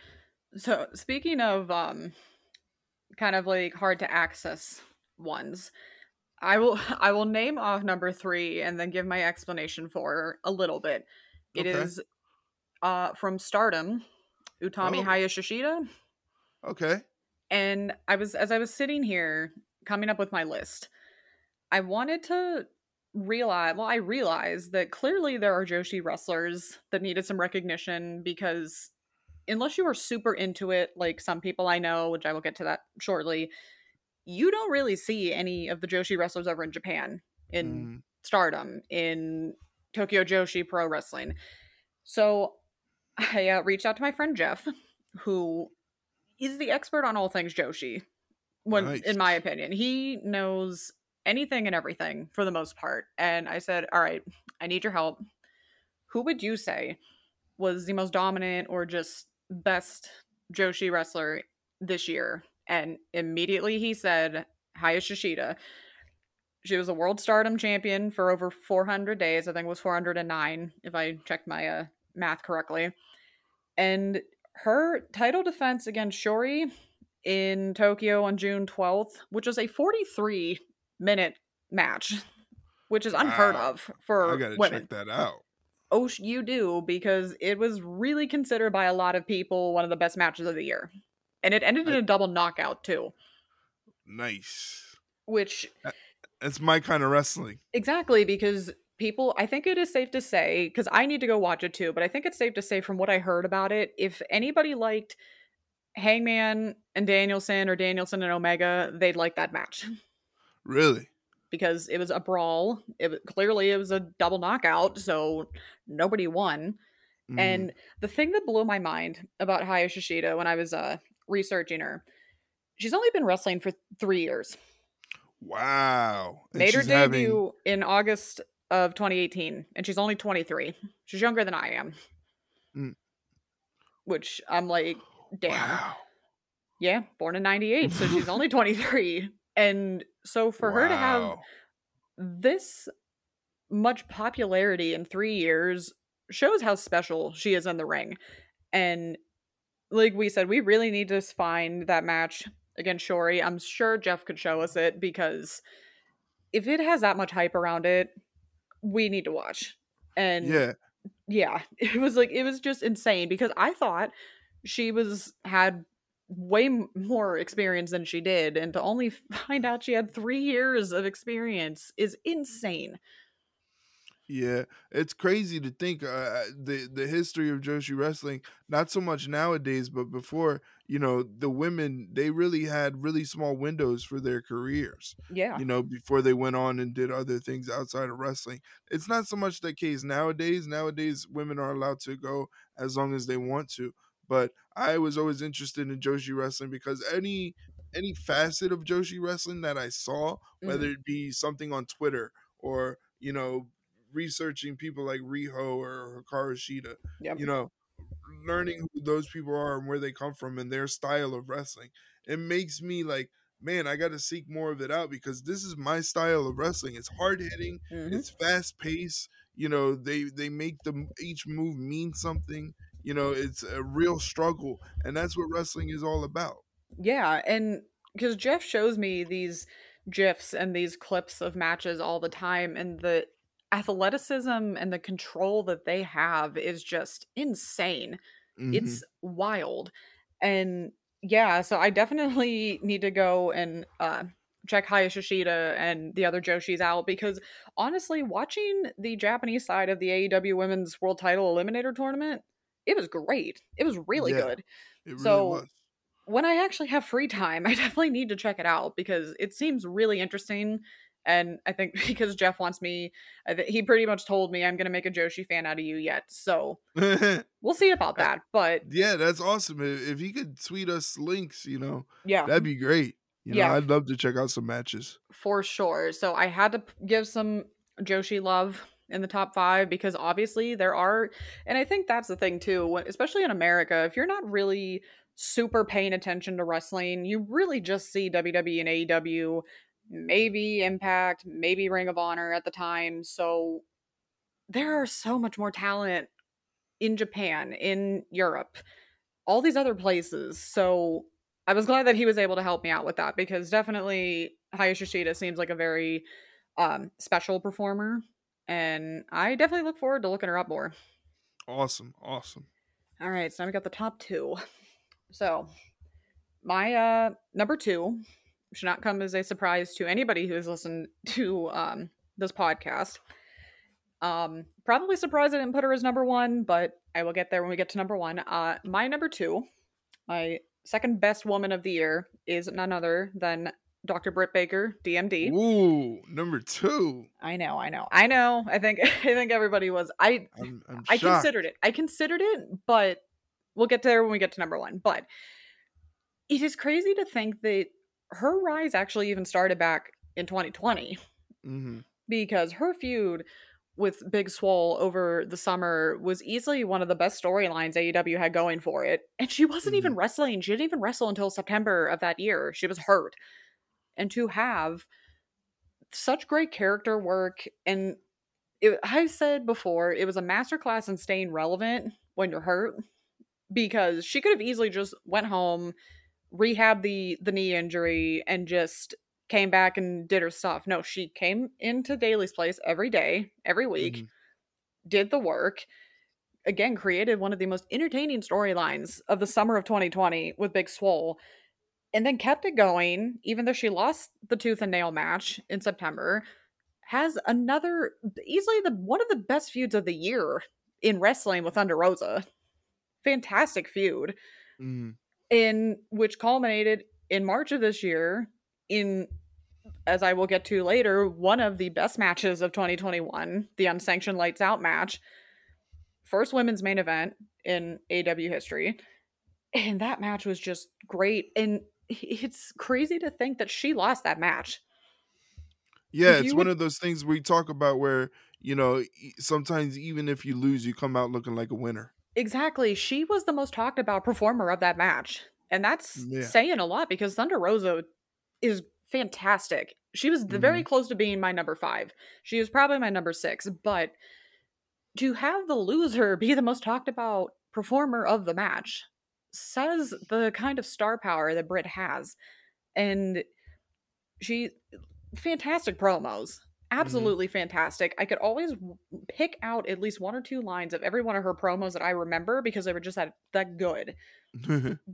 So speaking of kind of like hard to access ones, I will name off number 3 and then give my explanation for her a little bit. It is from Stardom, Utami Hayashishita. Okay. And as I was sitting here coming up with my list, I realized that clearly there are Joshi wrestlers that needed some recognition, because unless you are super into it, like some people I know, which I will get to that shortly, you don't really see any of the Joshi wrestlers over in Japan, in Stardom, in Tokyo Joshi Pro Wrestling. So I reached out to my friend Jeff, who is the expert on all things Joshi, in my opinion. He knows anything and everything for the most part. And I said, all right, I need your help. Who would you say was the most dominant or just best Joshi wrestler this year. And immediately he said, Hayashishita. She was a World Stardom champion for over 400 days. I think it was 409, if I checked my math correctly. And her title defense against Syuri in Tokyo on June 12th, which was a 43-minute match, which is unheard of for women. I gotta check that out. Oh, you do, because it was really considered by a lot of people one of the best matches of the year. And it ended in a double knockout, too. Nice. Which... That's my kind of wrestling. Exactly, because people, I think it is safe to say, because I need to go watch it too, but I think it's safe to say from what I heard about it, if anybody liked Hangman and Danielson or Danielson and Omega, they'd like that match. Really? Because it was a brawl. It was a double knockout, so nobody won. Mm. And the thing that blew my mind about Hayashishita when I was researching her, she's only been wrestling for 3 years. Wow. Made her debut in August of 2018, and she's only 23. She's younger than I am. Mm. Which I'm like, damn. Wow. Yeah, born in 98, so she's only 23. And so for her to have this much popularity in 3 years shows how special she is in the ring. And like we said, we really need to find that match against Syuri. I'm sure Jeff could show us it, because if it has that much hype around it, we need to watch. And yeah, it was just insane, because I thought she had way more experience than she did, and to only find out she had 3 years of experience is insane. Yeah, it's crazy to think the history of Joshi wrestling, not so much nowadays, but before, you know, the women, they really had really small windows for their careers. Yeah. You know, before they went on and did other things outside of wrestling. It's not so much the case nowadays. Nowadays, women are allowed to go as long as they want to. But I was always interested in Joshi wrestling because any facet of Joshi wrestling that I saw, whether it be something on Twitter or, you know, researching people like Riho or Hikaru Shida, you know, learning who those people are and where they come from and their style of wrestling, it makes me like, man, I got to seek more of it out, because this is my style of wrestling. It's hard hitting, it's fast paced. You know, they make each move mean something. You know, it's a real struggle, and that's what wrestling is all about. Yeah, and because Jeff shows me these GIFs and these clips of matches all the time, and the athleticism and the control that they have is just insane. It's wild. And yeah, so I definitely need to go and check Hayashishita and the other Joshis out, because honestly, watching the Japanese side of the AEW Women's World Title Eliminator Tournament, it was great. It was really good. It really was. When I actually have free time, I definitely need to check it out, because it seems really interesting. And I think because Jeff wants me, he pretty much told me, I'm going to make a Joshi fan out of you yet. So we'll see about that. But yeah, that's awesome. If he could tweet us links, you know, that'd be great. You know, I'd love to check out some matches. For sure. So I had to give some Joshi love in the top five, because obviously there are, and I think that's the thing too, especially in America, if you're not really super paying attention to wrestling, you really just see WWE and AEW, maybe Impact, maybe Ring of Honor at the time. So there are so much more talent in Japan, in Europe, all these other places. So I was glad that he was able to help me out with that, because definitely Hayashishita seems like a very special performer, and I definitely look forward to looking her up more. Awesome. All right, so now we got the top two. So my number two should not come as a surprise to anybody who has listened to this podcast. Probably surprised I didn't put her as number one, but I will get there when we get to number one. My number two, my second best woman of the year, is none other than Dr. Britt Baker, DMD. Ooh, number two. I know. I think everybody was. I'm considered it. But we'll get there when we get to number one. But it is crazy to think that her rise actually even started back in 2020, because her feud with Big Swole over the summer was easily one of the best storylines AEW had going for it. And she wasn't even wrestling. She didn't even wrestle until September of that year. She was hurt. And to have such great character work, and I said before, it was a masterclass in staying relevant when you're hurt, because she could have easily just went home, rehabbed the knee injury, and just came back and did her stuff. No, she came into Daily's Place every day, every week, did the work, again, created one of the most entertaining storylines of the summer of 2020 with Big Swole, and then kept it going, even though she lost the tooth and nail match in September. Has another, easily one of the best feuds of the year in wrestling with Thunder Rosa. Fantastic feud. In which culminated in March of this year in, as I will get to later, one of the best matches of 2021, the Unsanctioned Lights Out match. First women's main event in AEW history. And that match was just great. And it's crazy to think that she lost that match. Yeah, it's one of those things we talk about where, you know, sometimes even if you lose, you come out looking like a winner. Exactly. She was the most talked about performer of that match. And that's saying a lot, because Thunder Rosa is fantastic. She was very close to being my number 5. She was probably my number 6. But to have the loser be the most talked about performer of the match says the kind of star power that Britt has. And she... fantastic promos. Absolutely fantastic. I could always pick out at least one or two lines of every one of her promos that I remember, because they were just that good.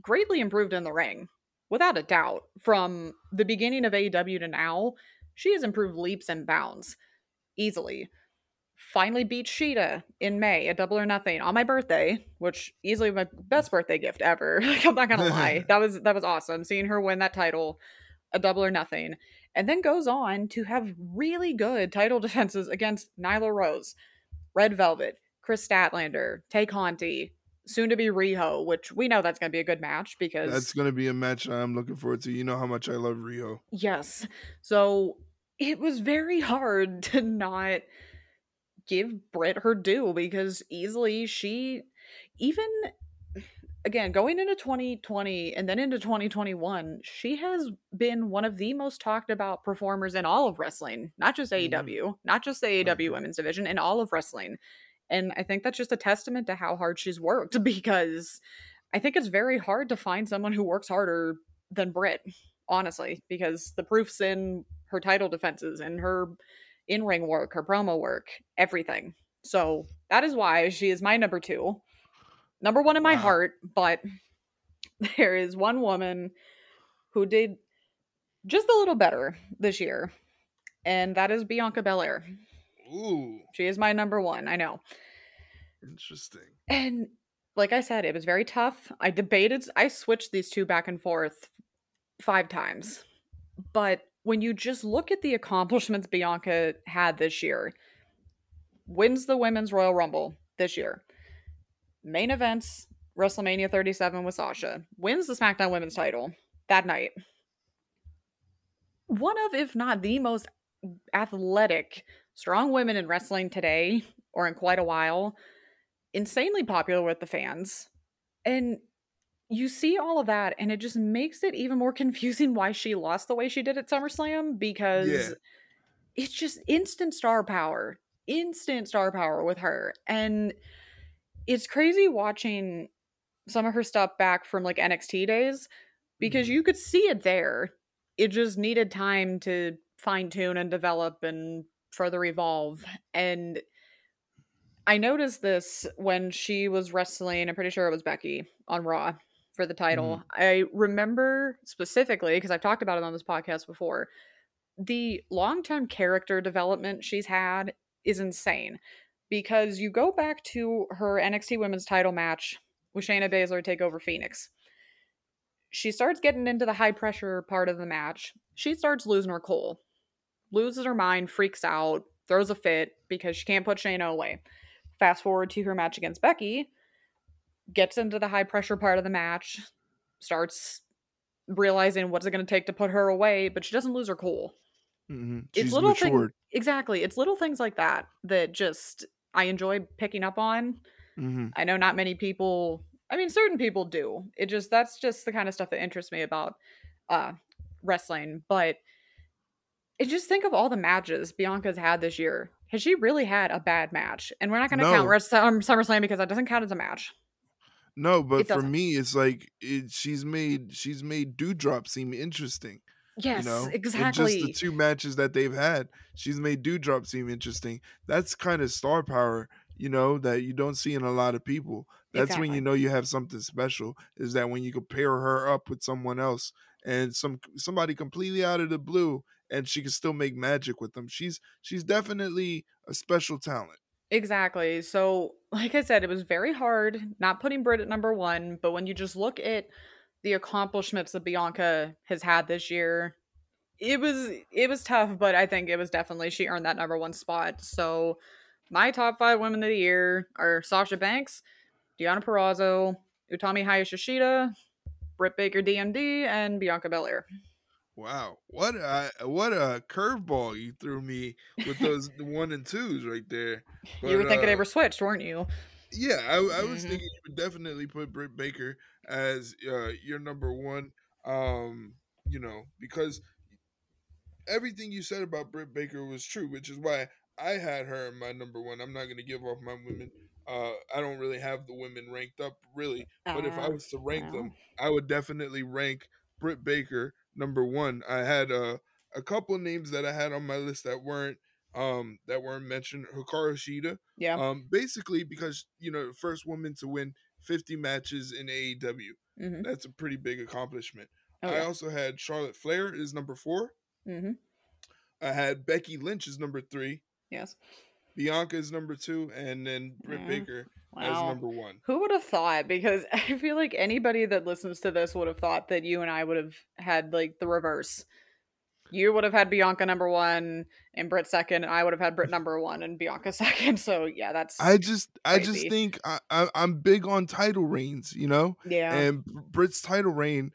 Greatly improved in the ring, without a doubt. From the beginning of AEW to now, she has improved leaps and bounds. Easily. Finally beat Shida in May at Double or Nothing on my birthday, which easily my best birthday gift ever. I'm not gonna lie. That was awesome. Seeing her win that title at Double or Nothing. And then goes on to have really good title defenses against Nyla Rose, Red Velvet, Chris Statlander, Tay Conti, soon to be Riho, which we know that's going to be a good match, because... that's going to be a match I'm looking forward to. You know how much I love Riho. Yes. So it was very hard to not give Britt her due, because easily she... even... again, going into 2020 and then into 2021, she has been one of the most talked about performers in all of wrestling, not just AEW, not just the AEW women's division, in all of wrestling. And I think that's just a testament to how hard she's worked, because I think it's very hard to find someone who works harder than Britt, honestly, because the proof's in her title defenses and her in-ring work, her promo work, everything. So that is why she is my number 2. Number 1 in my heart, but there is one woman who did just a little better this year, and that is Bianca Belair. Ooh. She is my number 1, I know. Interesting. And like I said, it was very tough. I switched these two back and forth 5 times. But when you just look at the accomplishments Bianca had this year, wins the Women's Royal Rumble this year. Main events, WrestleMania 37 with Sasha. Wins the SmackDown Women's title that night. One of, if not the most athletic, strong women in wrestling today, or in quite a while. Insanely popular with the fans. And you see all of that, and it just makes it even more confusing why she lost the way she did at SummerSlam, because it's just instant star power. Instant star power with her. And... it's crazy watching some of her stuff back from like NXT days, because you could see it there. It just needed time to fine tune and develop and further evolve. And I noticed this when she was wrestling, I'm pretty sure it was Becky on Raw for the title. I remember specifically, because I've talked about it on this podcast before, the long-term character development she's had is insane. Because you go back to her NXT women's title match with Shayna Baszler take over Phoenix. She starts getting into the high pressure part of the match. She starts losing her cool. Loses her mind, freaks out, throws a fit because she can't put Shayna away. Fast forward to her match against Becky. Gets into the high pressure part of the match. Starts realizing what's it going to take to put her away, but she doesn't lose her cool. Mm-hmm. It's little things, exactly. It's little things like that that just I enjoy picking up on. Mm-hmm. I know not many people. I mean, certain people do. It just that's just the kind of stuff that interests me about wrestling. But it just think of all the matches Bianca's had this year. Has she really had a bad match? And we're not going to count SummerSlam because that doesn't count as a match. No, but for me, it's like she's made Doudrop seem interesting. Yes, you know? Exactly. In just the two matches that they've had, she's made Doudrop seem interesting. That's kind of star power, you know, that you don't see in a lot of people. That's exactly when you know you have something special, is that when you compare her up with someone else and somebody completely out of the blue, and she can still make magic with them. She's definitely a special talent. Exactly. So, like I said, it was very hard not putting Britt at number one, but when you just look at the accomplishments that Bianca has had this year, it was tough, but I think it was definitely she earned that number one spot. So, my top 5 women of the year are Sasha Banks, Deonna Purrazzo, Utami Hayashishita, Britt Baker DMD, and Bianca Belair. Wow, what a curveball you threw me with those 1 and 2s right there. But, you were thinking they were switched, weren't you? Yeah, I was thinking you would definitely put Britt Baker as your number one, you know, because everything you said about Britt Baker was true, which is why I had her in my number one. I'm not going to give off my women. I don't really have the women ranked up, really, but if I was to rank them, I would definitely rank Britt Baker number one. I had a couple names that I had on my list that weren't mentioned. Hikaru Shida, basically because, you know, first woman to win 50 matches in AEW. Mm-hmm. That's a pretty big accomplishment. Oh, yeah. I also had Charlotte Flair is number 4. Mm-hmm. I had Becky Lynch is number 3. Yes. Bianca is number 2, and then Britt Baker as number 1. Who would have thought? Because I feel like anybody that listens to this would have thought that you and I would have had like the reverse. You would have had Bianca number 1 and Britt second, and I would have had Britt number 1 and Bianca second. So yeah, that's I just think I'm big on title reigns, you know? Yeah. And Britt's title reign,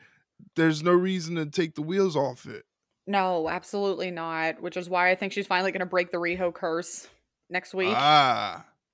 there's no reason to take the wheels off it. No, absolutely not. Which is why I think she's finally gonna break the Riho curse next week.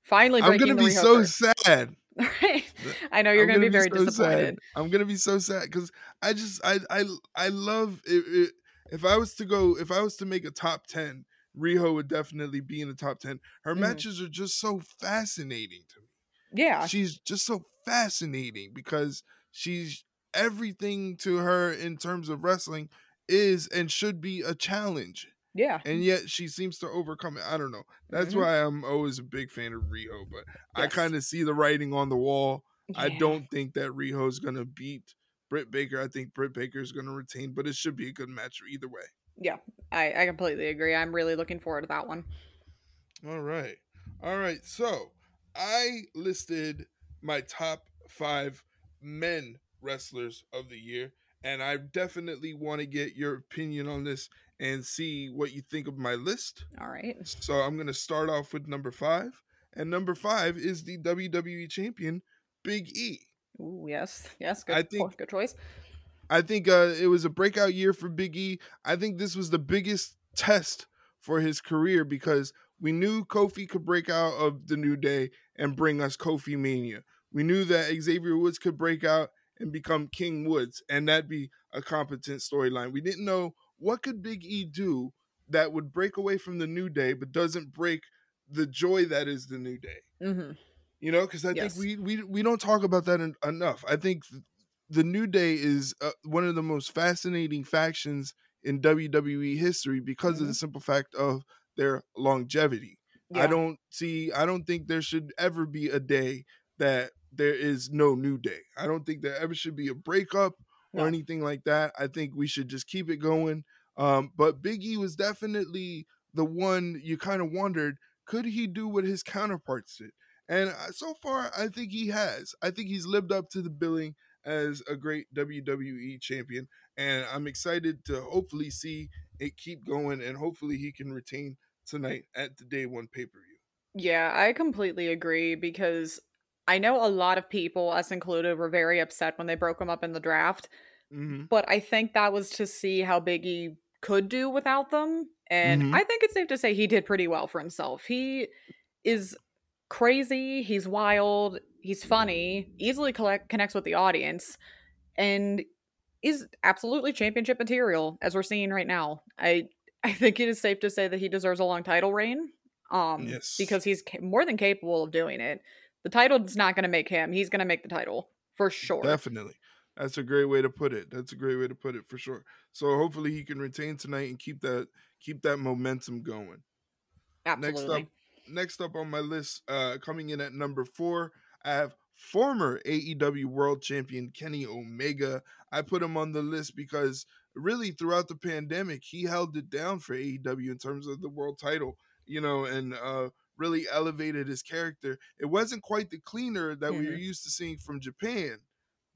Finally breaking the Riho curse. I'm gonna be so sad. Right? I know you're gonna be very disappointed. I'm gonna be so sad because I just I love it. If I was to make a top 10, Riho would definitely be in the top 10. Her matches are just so fascinating to me. Yeah, she's just so fascinating because she's everything to her in terms of wrestling is and should be a challenge. Yeah. And yet she seems to overcome it. I don't know. That's why I'm always a big fan of Riho, but I kind of see the writing on the wall. Yeah. I don't think that Riho's going to beat Britt Baker. I think Britt Baker is going to retain, but it should be a good match either way. Yeah, I completely agree. I'm really looking forward to that one. All right. So I listed my top 5 men wrestlers of the year, and I definitely want to get your opinion on this and see what you think of my list. All right. So I'm going to start off with number 5. And number 5 is the WWE champion, Big E. Ooh, yes. Yes, good choice. I think it was a breakout year for Big E. I think this was the biggest test for his career because we knew Kofi could break out of the New Day and bring us Kofi Mania. We knew that Xavier Woods could break out and become King Woods, and that'd be a competent storyline. We didn't know what could Big E do that would break away from the New Day, but doesn't break the joy that is the New Day. Mm-hmm. You know, because I think we don't talk about that enough. I think the New Day is one of the most fascinating factions in WWE history because of the simple fact of their longevity. Yeah. I don't think there should ever be a day that there is no New Day. I don't think there ever should be a breakup or anything like that. I think we should just keep it going. But Big E was definitely the one you kind of wondered, could he do what his counterparts did? And so far, I think he has. I think he's lived up to the billing as a great WWE champion. And I'm excited to hopefully see it keep going. And hopefully he can retain tonight at the day one pay-per-view. Yeah, I completely agree because I know a lot of people, us included, were very upset when they broke him up in the draft. Mm-hmm. But I think that was to see how Big E could do without them. And I think it's safe to say he did pretty well for himself. He is crazy. He's wild. He's funny, easily connects with the audience, and is absolutely championship material, as we're seeing right now. I think it is safe to say that he deserves a long title reign, yes, because he's more than capable of doing it. The title is not going to make him. He's going to make the title, for sure. Definitely. That's a great way to put it. That's a great way to put it, for sure. So hopefully he can retain tonight and keep that momentum going. Absolutely. Next up on my list, coming in at number 4, I have former AEW World Champion Kenny Omega. I put him on the list because really throughout the pandemic, he held it down for AEW in terms of the world title, and really elevated his character. It wasn't quite the cleaner that we were used to seeing from Japan,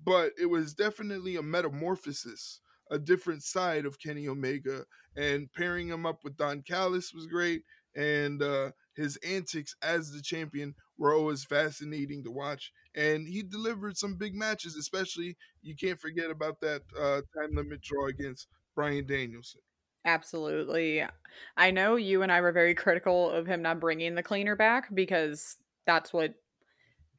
but it was definitely a metamorphosis, a different side of Kenny Omega. And pairing him up with Don Callis was great. And his antics as the champion were always fascinating to watch. And he delivered some big matches, especially you can't forget about that time limit draw against Bryan Danielson. Absolutely. I know you and I were very critical of him not bringing the cleaner back because that's what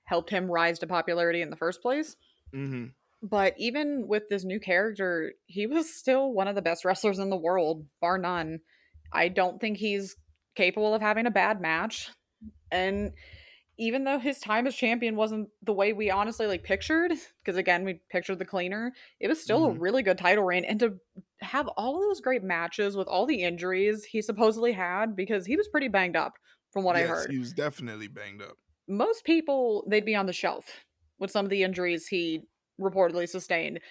helped him rise to popularity in the first place. Mm-hmm. But even with this new character, he was still one of the best wrestlers in the world, bar none. I don't think he's capable of having a bad match. And even though his time as champion wasn't the way we honestly pictured, because again, we pictured the cleaner, it was still a really good title reign. And to have all of those great matches with all the injuries he supposedly had, because he was pretty banged up from what I heard. He was definitely banged up. Most people, they'd be on the shelf with some of the injuries he reportedly sustained.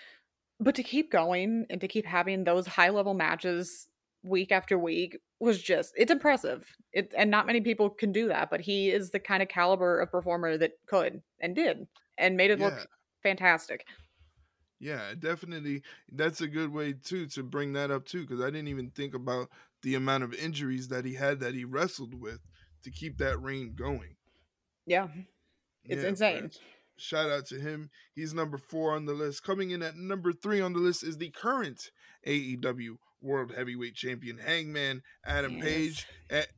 But to keep going and to keep having those high level matches week after week was just, it's impressive. And not many people can do that, but he is the kind of caliber of performer that could and did and made it look fantastic. Yeah, definitely. That's a good way too, to bring that up too, because I didn't even think about the amount of injuries that he had that he wrestled with to keep that reign going. Yeah. It's insane. Friends. Shout out to him. He's number 4 on the list. Coming in at number 3 on the list is the current AEW World Heavyweight Champion Hangman Page.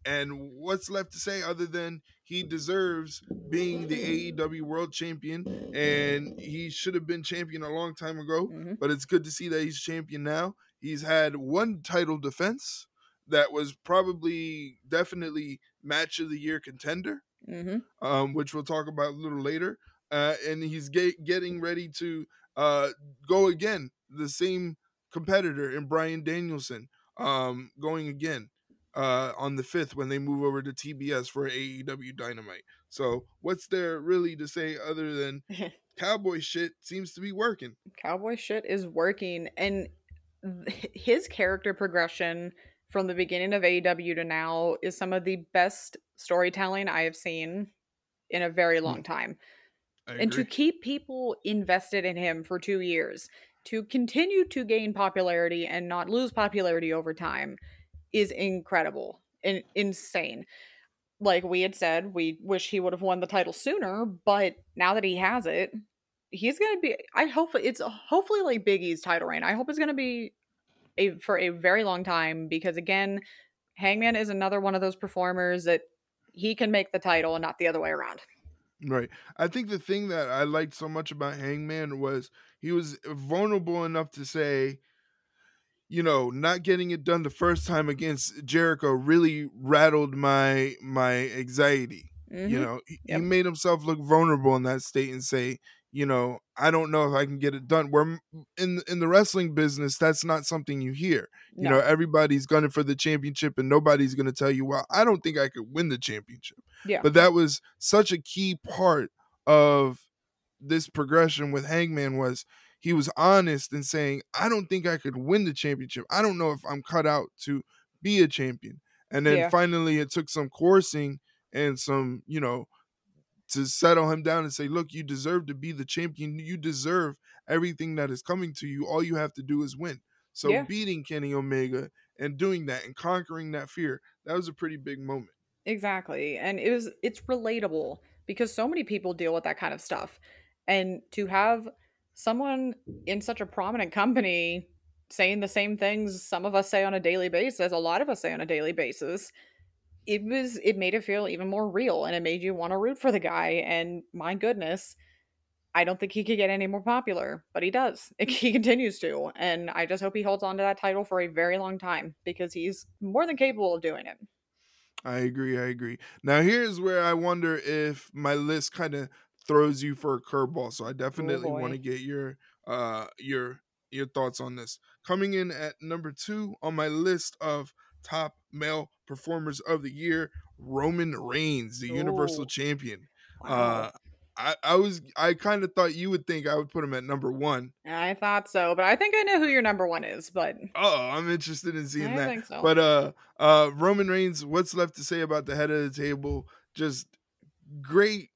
And what's left to say other than he deserves being the AEW World Champion, and he should have been champion a long time ago, but it's good to see that he's champion now. He's had one title defense that was probably definitely match of the year contender, which we'll talk about a little later. And he's getting ready to go again, the same competitor in Bryan Danielson, going again on the 5th when they move over to TBS for AEW Dynamite. So what's there really to say other than cowboy shit seems to be working? Cowboy shit is working. And his character progression from the beginning of AEW to now is some of the best storytelling I have seen in a very long time. And to keep people invested in him for 2 years, to continue to gain popularity and not lose popularity over time is incredible and insane. Like we had said, we wish he would have won the title sooner, but now that he has it, he's going to be, hopefully like Big E's title reign. I hope it's going to be for a very long time, because again, Hangman is another one of those performers that he can make the title and not the other way around. Right. I think the thing that I liked so much about Hangman was he was vulnerable enough to say, not getting it done the first time against Jericho really rattled my anxiety. He made himself look vulnerable in that state and say, I don't know if I can get it done. Where in the wrestling business, that's not something you hear. Everybody's gunning for the championship and nobody's going to tell you, well, I don't think I could win the championship. Yeah. But that was such a key part of this progression with Hangman was he was honest in saying, I don't think I could win the championship. I don't know if I'm cut out to be a champion. And then finally it took some coursing and some, to settle him down and say, look, you deserve to be the champion. You deserve everything that is coming to you. All you have to do is win. So beating Kenny Omega and doing that and conquering that fear, that was a pretty big moment. Exactly. And it's relatable because so many people deal with that kind of stuff. And to have someone in such a prominent company saying the same things some of us say on a daily basis, a lot of us say on a daily basis. It made it feel even more real, and it made you want to root for the guy. And my goodness, I don't think he could get any more popular, but he does. He continues to, and I just hope he holds on to that title for a very long time, because he's more than capable of doing it. I agree. Now here's where I wonder if my list kind of throws you for a curveball, so I definitely want to get your thoughts on this. Coming in at number 2 on my list of top male performers of the year, Roman Reigns, the Universal Champion. Wow. I kind of thought you would think I would put him at number 1. I thought so, but I think I know who your number 1 is, but I'm interested in seeing that. Think so. But Roman Reigns, what's left to say about the head of the table? Just great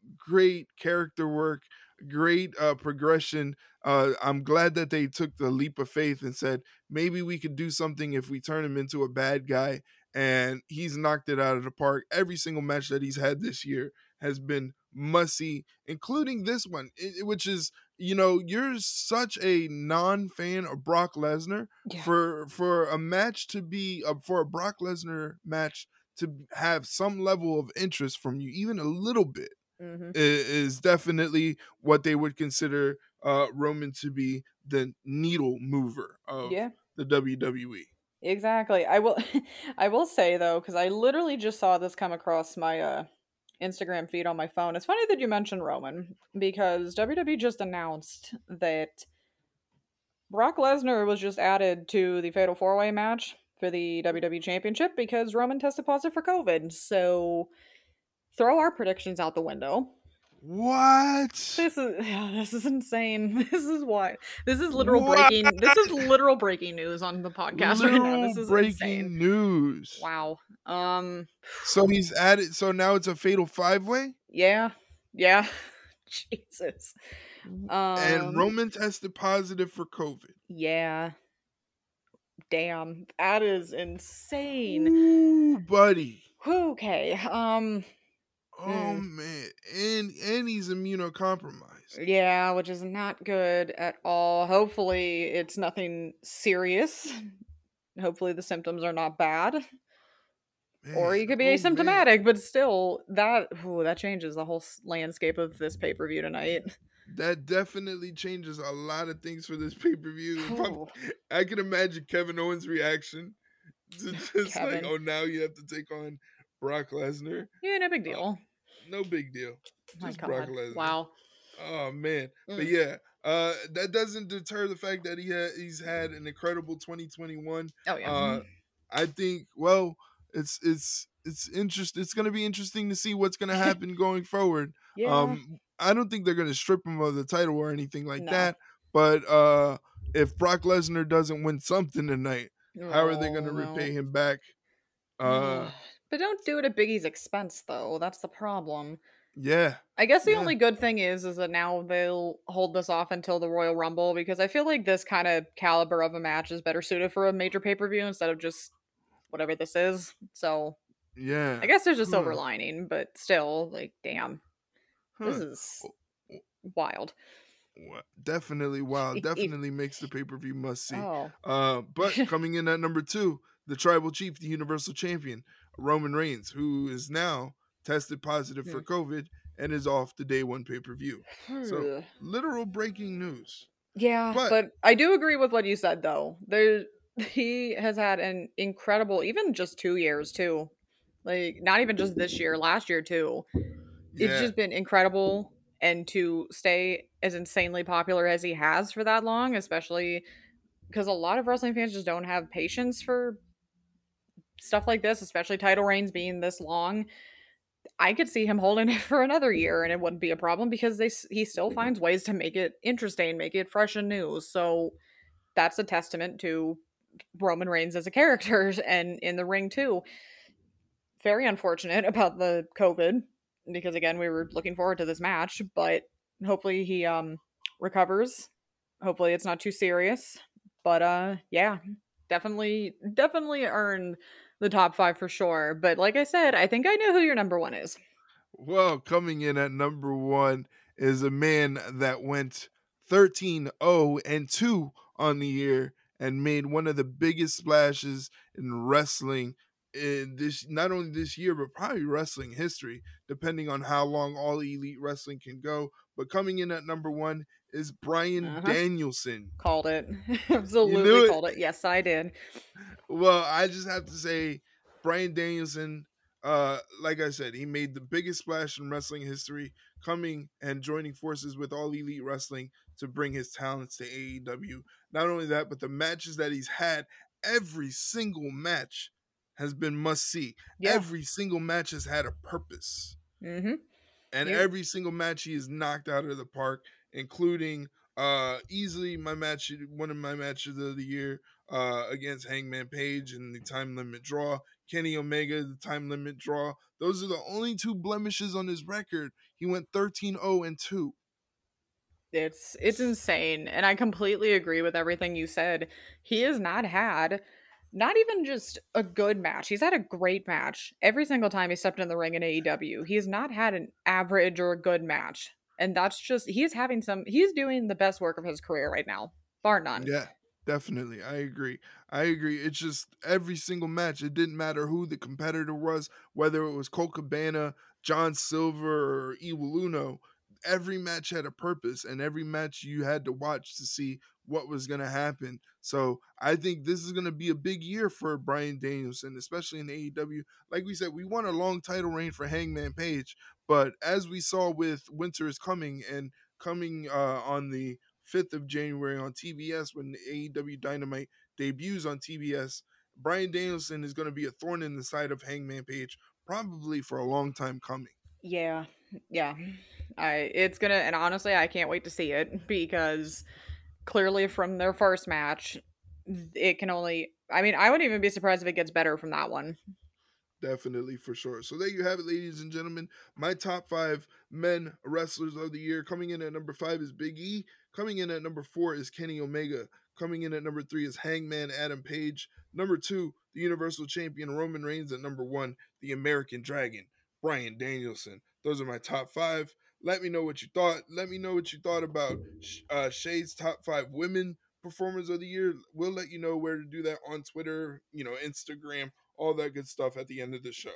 character work, great progression. I'm glad that they took the leap of faith and said, maybe we could do something if we turn him into a bad guy, and he's knocked it out of the park. Every single match that he's had this year has been must-see, including this one, which is, you're such a non-fan of Brock Lesnar. Yeah. For a Brock Lesnar match to have some level of interest from you, even a little bit, is definitely what they would consider Roman to be, the needle mover of the WWE. Exactly. I will say, though, because I literally just saw this come across my Instagram feed on my phone. It's funny that you mentioned Roman, because WWE just announced that Brock Lesnar was just added to the Fatal 4-Way match for the WWE Championship because Roman tested positive for COVID. So throw our predictions out the window. What? This is insane. This is literal breaking news on the podcast right now. This is breaking news. Wow. So he's added. So now it's a fatal 5-way. Yeah. Jesus. And Roman tested positive for COVID. Yeah. Damn, that is insane. Ooh, buddy. Okay. Oh man, and he's immunocompromised. Yeah, which is not good at all. Hopefully it's nothing serious. Hopefully the symptoms are not bad. Man, or he could be asymptomatic, man. But still, that changes the whole landscape of this pay-per-view tonight. That definitely changes a lot of things for this pay-per-view. Oh. I can imagine Kevin Owens' reaction. Just like, oh, now you have to take on Brock Lesnar. Yeah, no big deal. No big deal. Just Brock Lesnar. Wow. Oh man. Mm. But yeah, that doesn't deter the fact that he's had an incredible 2021. Oh yeah. I think, well, it's interesting. It's going to be interesting to see what's going to happen going forward. Yeah. I don't think they're going to strip him of the title or anything like that. But if Brock Lesnar doesn't win something tonight, how are they going to repay him back? But don't do it at Big E's expense, though. That's the problem. Yeah. I guess the only good thing is that now they'll hold this off until the Royal Rumble, because I feel like this kind of caliber of a match is better suited for a major pay-per-view instead of just whatever this is. So yeah, I guess there's a silver lining, but still, like, damn. This is wild. Definitely wild. Definitely makes the pay-per-view must-see. Oh. But coming in at number 2, the Tribal Chief, the Universal Champion, Roman Reigns, who is now tested positive for COVID and is off the day one pay-per-view. So literal breaking news. Yeah, but I do agree with what you said, though. He has had an incredible, even just 2 years too. Like, not even just this year, last year too. Yeah. It's just been incredible, and to stay as insanely popular as he has for that long, especially because a lot of wrestling fans just don't have patience for stuff like this, especially title reigns being this long. I could see him holding it for another year and it wouldn't be a problem, because he still finds ways to make it interesting, make it fresh and new. So that's a testament to Roman Reigns as a character and in the ring too. Very unfortunate about the COVID, because again, we were looking forward to this match, but hopefully he recovers. Hopefully it's not too serious, but yeah, definitely earned the top 5 for sure. But like I said, I think I know who your number 1 is. Well, coming in at number 1 is a man that went 13-0-2 on the year and made one of the biggest splashes in wrestling in this, not only this year, but probably wrestling history, depending on how long All Elite Wrestling can go. But coming in at number one is Bryan Danielson. Called it. Absolutely called it. Yes, I did. Well, I just have to say, Bryan Danielson, like I said, he made the biggest splash in wrestling history, coming and joining forces with All Elite Wrestling to bring his talents to AEW. Not only that, but the matches that he's had, every single match has been must-see. Yeah. Every single match has had a purpose. Mm-hmm. And every single match he is knocked out of the park, including easily one of my matches of the year against Hangman Page and the time limit draw. Kenny Omega, the time limit draw. Those are the only two blemishes on his record. He went 13-0-2. It's insane. And I completely agree with everything you said. He has not had, not even just a good match, he's had a great match every single time he stepped in the ring in AEW. He has not had an average or a good match. And that's just, he's doing the best work of his career right now, bar none. Yeah, definitely. I agree. It's just every single match, it didn't matter who the competitor was, whether it was Colt Cabana, John Silver, or Evil Uno. Every match had a purpose, and every match you had to watch to see what was going to happen. So I think this is going to be a big year for Bryan Danielson, especially in AEW. Like we said, we want a long title reign for Hangman Page, but as we saw with Winter is Coming, and coming on the 5th of January on TBS, when the AEW Dynamite debuts on TBS, Bryan Danielson is going to be a thorn in the side of Hangman Page, probably for a long time coming. Yeah. And honestly, I can't wait to see it, because clearly from their first match, it can only, I wouldn't even be surprised if it gets better from that one. Definitely, for sure. So there you have it, ladies and gentlemen. My top 5 men wrestlers of the year. Coming in at number 5 is Big E. Coming in at number 4 is Kenny Omega. Coming in at number 3 is Hangman Adam Page. Number 2, the Universal Champion Roman Reigns. At number 1, the American Dragon, Bryan Danielson. Those are my top 5. Let me know what you thought. Let me know what you thought about Shay's top 5 women performers of the year. We'll let you know where to do that on Twitter, Instagram, all that good stuff at the end of the show.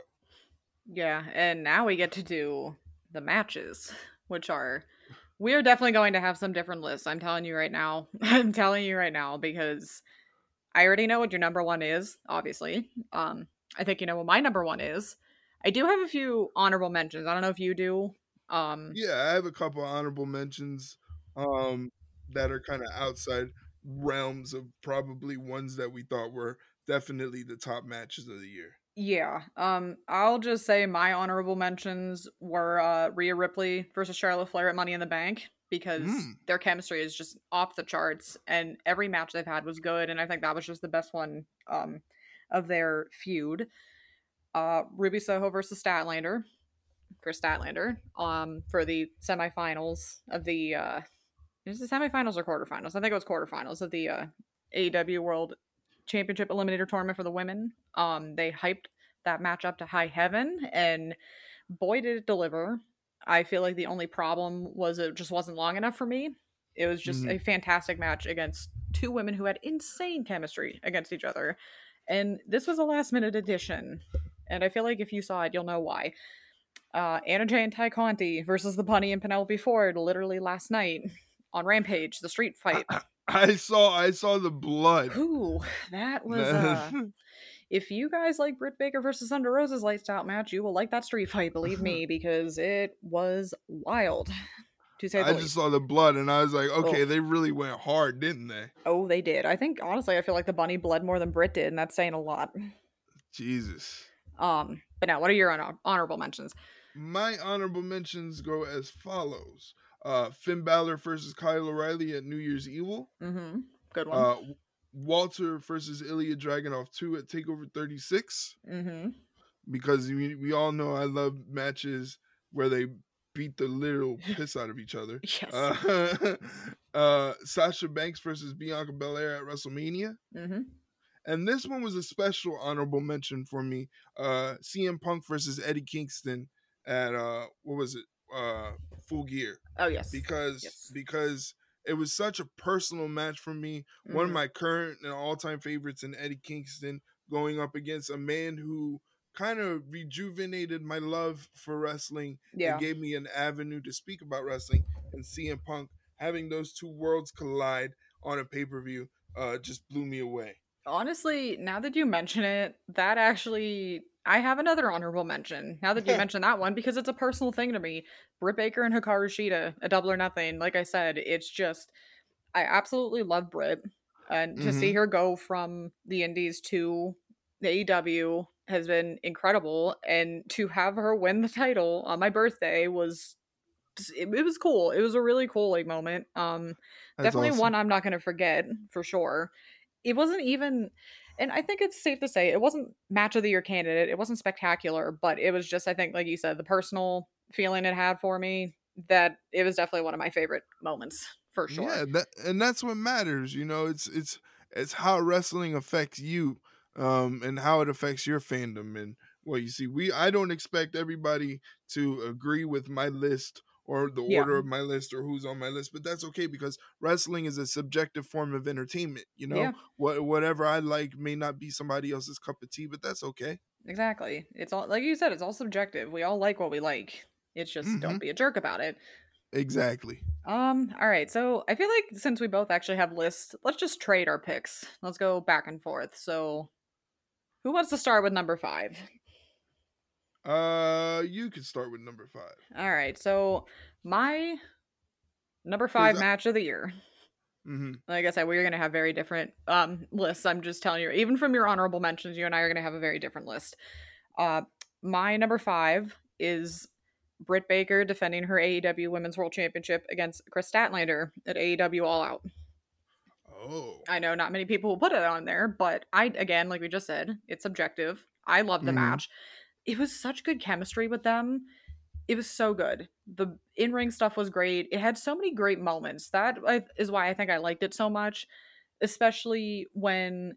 Yeah, and now we get to do the matches, which are, we are definitely going to have some different lists. I'm telling you right now, because I already know what your number 1 is, obviously. I think you know what my number 1 is. I do have a few honorable mentions. I don't know if you do. Yeah, I have a couple honorable mentions that are kind of outside realms of probably ones that we thought were definitely the top matches of the year. Yeah. I'll just say my honorable mentions were Rhea Ripley versus Charlotte Flair at Money in the Bank, because their chemistry is just off the charts, and every match they've had was good, and I think that was just the best one of their feud. Ruby Soho versus Statlander, Chris Statlander, for the semifinals of the, is it semifinals or quarterfinals? I think it was quarterfinals of the AEW World Championship Eliminator Tournament for the women. They hyped that match up to high heaven, and boy did it deliver. I feel like the only problem was it just wasn't long enough for me. It was just a fantastic match against two women who had insane chemistry against each other. And this was a last-minute addition, and I feel like if you saw it, you'll know why. Anna Jay and Ty Conti versus The Bunny and Penelope Ford, literally last night on Rampage, the street fight. I saw the blood. Ooh, that was... if you guys like Britt Baker versus Thunder Rose's lights out match, you will like that street fight, believe me, because it was wild. I just saw the blood and I was like, okay, They really went hard, didn't they? Oh, they did. I think, honestly, I feel like the Bunny bled more than Britt did, and that's saying a lot. Jesus. But now, what are your honorable mentions? My honorable mentions go as follows. Finn Balor versus Kyle O'Reilly at New Year's Evil. Mm-hmm. Good one. Walter versus Ilya Dragunov 2 at TakeOver 36. Mm-hmm. Because we all know I love matches where they beat the literal piss out of each other. Yes. Sasha Banks versus Bianca Belair at WrestleMania. Mm-hmm. And this one was a special honorable mention for me. CM Punk versus Eddie Kingston at Full Gear. Oh, yes. Because It was such a personal match for me. Mm-hmm. One of my current and all-time favorites in Eddie Kingston going up against a man who kind of rejuvenated my love for wrestling and gave me an avenue to speak about wrestling, and CM Punk. Having those two worlds collide on a pay-per-view just blew me away. Honestly, now that you mention it, that actually... I have another honorable mention now that you mentioned that one, because it's a personal thing to me. Britt Baker and Hikaru Shida, a double or nothing. Like I said, it's just, I absolutely love Britt, and to see her go from the indies to the AEW has been incredible. And to have her win the title on my birthday was, it was cool. It was a really cool like moment. Definitely awesome. One I'm not going to forget for sure. It wasn't even... And I think it's safe to say it wasn't match of the year candidate. It wasn't spectacular, but it was just, I think, like you said, the personal feeling it had for me, that it was definitely one of my favorite moments for sure. Yeah, and that's what matters. You know, it's how wrestling affects you and how it affects your fandom. And well, you see, I don't expect everybody to agree with my list or the order of my list or who's on my list, but that's okay, because wrestling is a subjective form of entertainment. You know, whatever I like may not be somebody else's cup of tea, but that's okay. Exactly. It's all, like you said, it's all subjective. We all like what we like. It's just don't be a jerk about it. Exactly. All right. So I feel like since we both actually have lists, let's just trade our picks. Let's go back and forth. So who wants to start with number 5? You could start with number 5. All right, so my number 5 match of the year. Like I said, we're going to have very different lists. I'm just telling you, even from your honorable mentions, you and I are going to have a very different list. My number 5 is Britt Baker defending her AEW Women's World Championship against Chris Statlander at AEW All Out. Oh, I know not many people will put it on there, but I, again, like we just said, it's subjective. I love the match. It was such good chemistry with them. It was so good. The in-ring stuff was great. It had so many great moments. That is why I think I liked it so much, especially when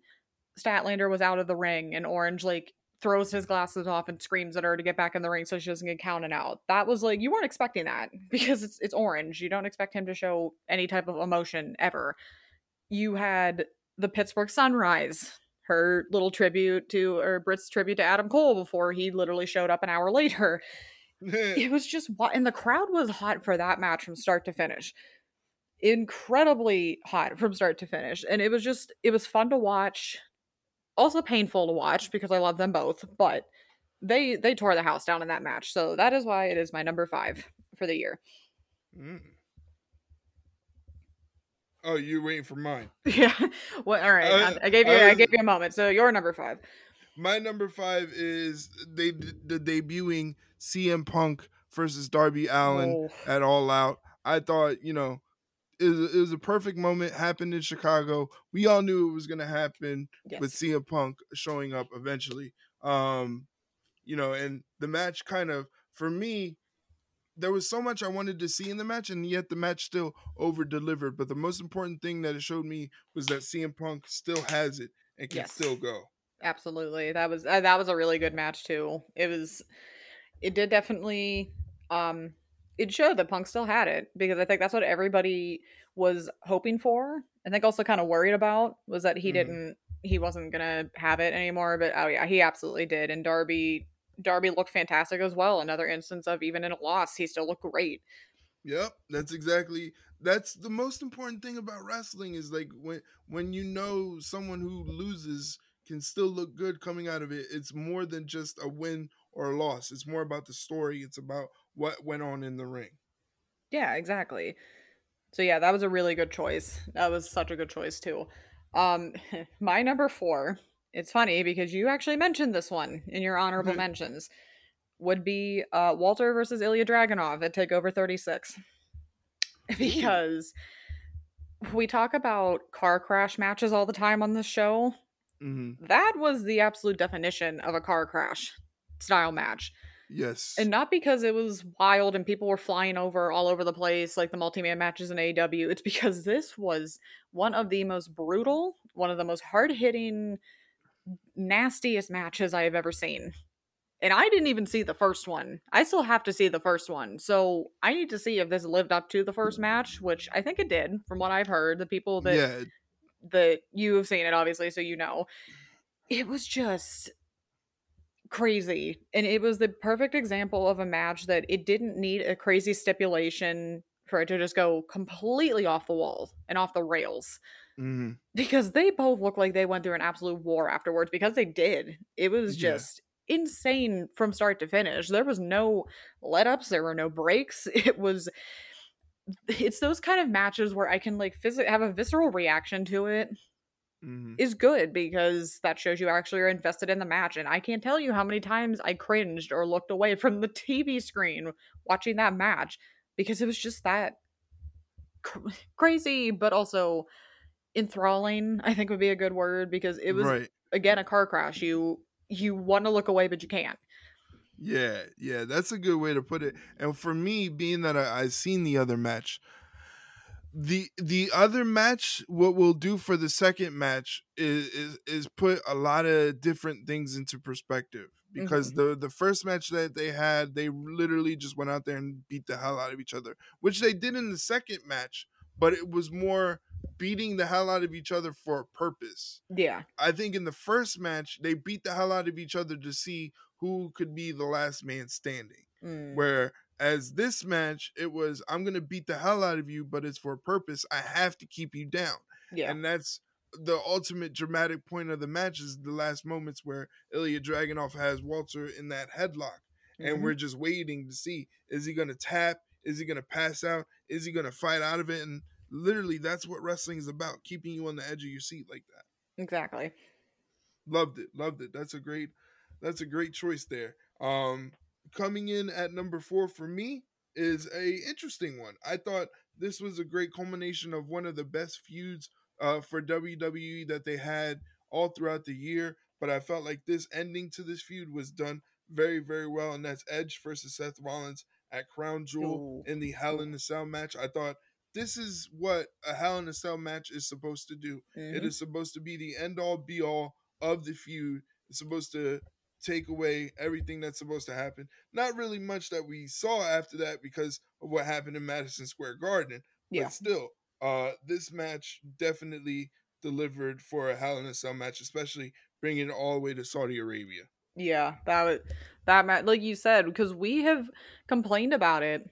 Statlander was out of the ring and Orange like throws his glasses off and screams at her to get back in the ring so she doesn't get counted out. That was like, you weren't expecting that, because it's Orange. You don't expect him to show any type of emotion ever. You had the Pittsburgh Sunrise, her little tribute to, or Britt's tribute to Adam Cole before he literally showed up an hour later. It was just, and the crowd was hot for that match from start to finish. Incredibly hot from start to finish. And it was just, it was fun to watch. Also painful to watch, because I love them both, but they tore the house down in that match. So that is why it is my number 5 for the year. Oh, you're waiting for mine. Yeah. Well, all right. I gave you a moment. So your number 5. My number 5 is the debuting CM Punk versus Darby Allin at All Out. I thought, you know, it was a perfect moment. Happened in Chicago. We all knew it was going to happen with CM Punk showing up eventually. You know, and the match kind of, for me, there was so much I wanted to see in the match, and yet the match still over-delivered. But the most important thing that it showed me was that CM Punk still has it and can still go. Absolutely. That was a really good match, too. It did definitely... it showed that Punk still had it, because I think that's what everybody was hoping for. I think also kind of worried about was that he didn't... He wasn't going to have it anymore, but oh yeah, he absolutely did. And Darby looked fantastic as well. Another instance of even in a loss, he still looked great. Yep, that's the most important thing about wrestling, is like when you know someone who loses can still look good coming out of it. It's more than just a win or a loss. It's more about the story. It's about what went on in the ring. Yeah, exactly. So yeah, that was a really good choice. That was such a good choice too. My number 4... It's funny because you actually mentioned this one in your honorable mentions, would be Walter versus Ilya Dragunov at TakeOver 36. Because we talk about car crash matches all the time on this show. That was the absolute definition of a car crash style match. Yes. And not because it was wild and people were flying over all over the place like the multi-man matches in AEW. It's because this was one of the most brutal, one of the most hard-hitting, nastiest matches I have ever seen. And I didn't even see the first one. I still have to see the first one. So I need to see if this lived up to the first match, which I think it did, from what I've heard. The people that, that you have seen it, obviously, so you know. It was just crazy. And it was the perfect example of a match that it didn't need a crazy stipulation for it to just go completely off the wall and off the rails. Mm-hmm. Because they both looked like they went through an absolute war afterwards, because they did. It was just... insane from start to finish. There was no let-ups, there were no breaks. It was, it's those kind of matches where I can like have a visceral reaction to it is good, because that shows you actually are invested in the match. And I can't tell you how many times I cringed or looked away from the TV screen watching that match, because it was just that crazy, but also enthralling, I think would be a good word, because it was again a car crash. You want to look away, but you can't. Yeah, that's a good way to put it. And for me, being that I've seen the other match, the other match, what we'll do for the second match is put a lot of different things into perspective. Because the first match that they had, they literally just went out there and beat the hell out of each other, which they did in the second match, but it was more beating the hell out of each other for a purpose. Yeah. I think in the first match, they beat the hell out of each other to see who could be the last man standing. Whereas this match, it was, I'm going to beat the hell out of you, but it's for a purpose. I have to keep you down. Yeah. And that's the ultimate dramatic point of the match, is the last moments where Ilya Dragunov has Walter in that headlock. And we're just waiting to see, is he going to tap? Is he going to pass out? Is he going to fight out of it? And literally, that's what wrestling is about, keeping you on the edge of your seat like that. Exactly. Loved it. That's a great choice there. Coming in at number 4 for me is a interesting one. I thought this was a great culmination of one of the best feuds for WWE that they had all throughout the year, but I felt like this ending to this feud was done very, very well, and that's Edge versus Seth Rollins at Crown Jewel in the Hell in a Cell match. I thought this is what a Hell in a Cell match is supposed to do. It is supposed to be the end-all, be-all of the feud. It's supposed to take away everything that's supposed to happen. Not really much that we saw after that because of what happened in Madison Square Garden. Yeah. But still, this match definitely delivered for a Hell in a Cell match, especially bringing it all the way to Saudi Arabia. Yeah, that match, like you said, because we have complained about it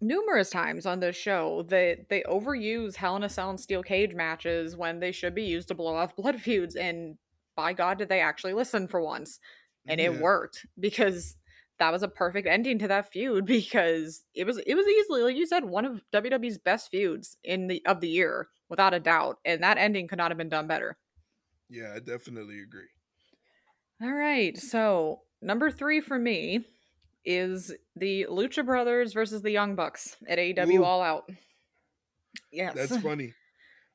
numerous times on this show that they overuse Hell in a Cell and Steel Cage matches when they should be used to blow off blood feuds, and by God did they actually listen for once. And it worked, because that was a perfect ending to that feud, because it was easily, like you said, one of WWE's best feuds of the year, without a doubt, and that ending could not have been done better. Yeah, I definitely agree. All right, so number 3 for me is the Lucha Brothers versus the Young Bucks at AEW All Out. Yes. That's funny.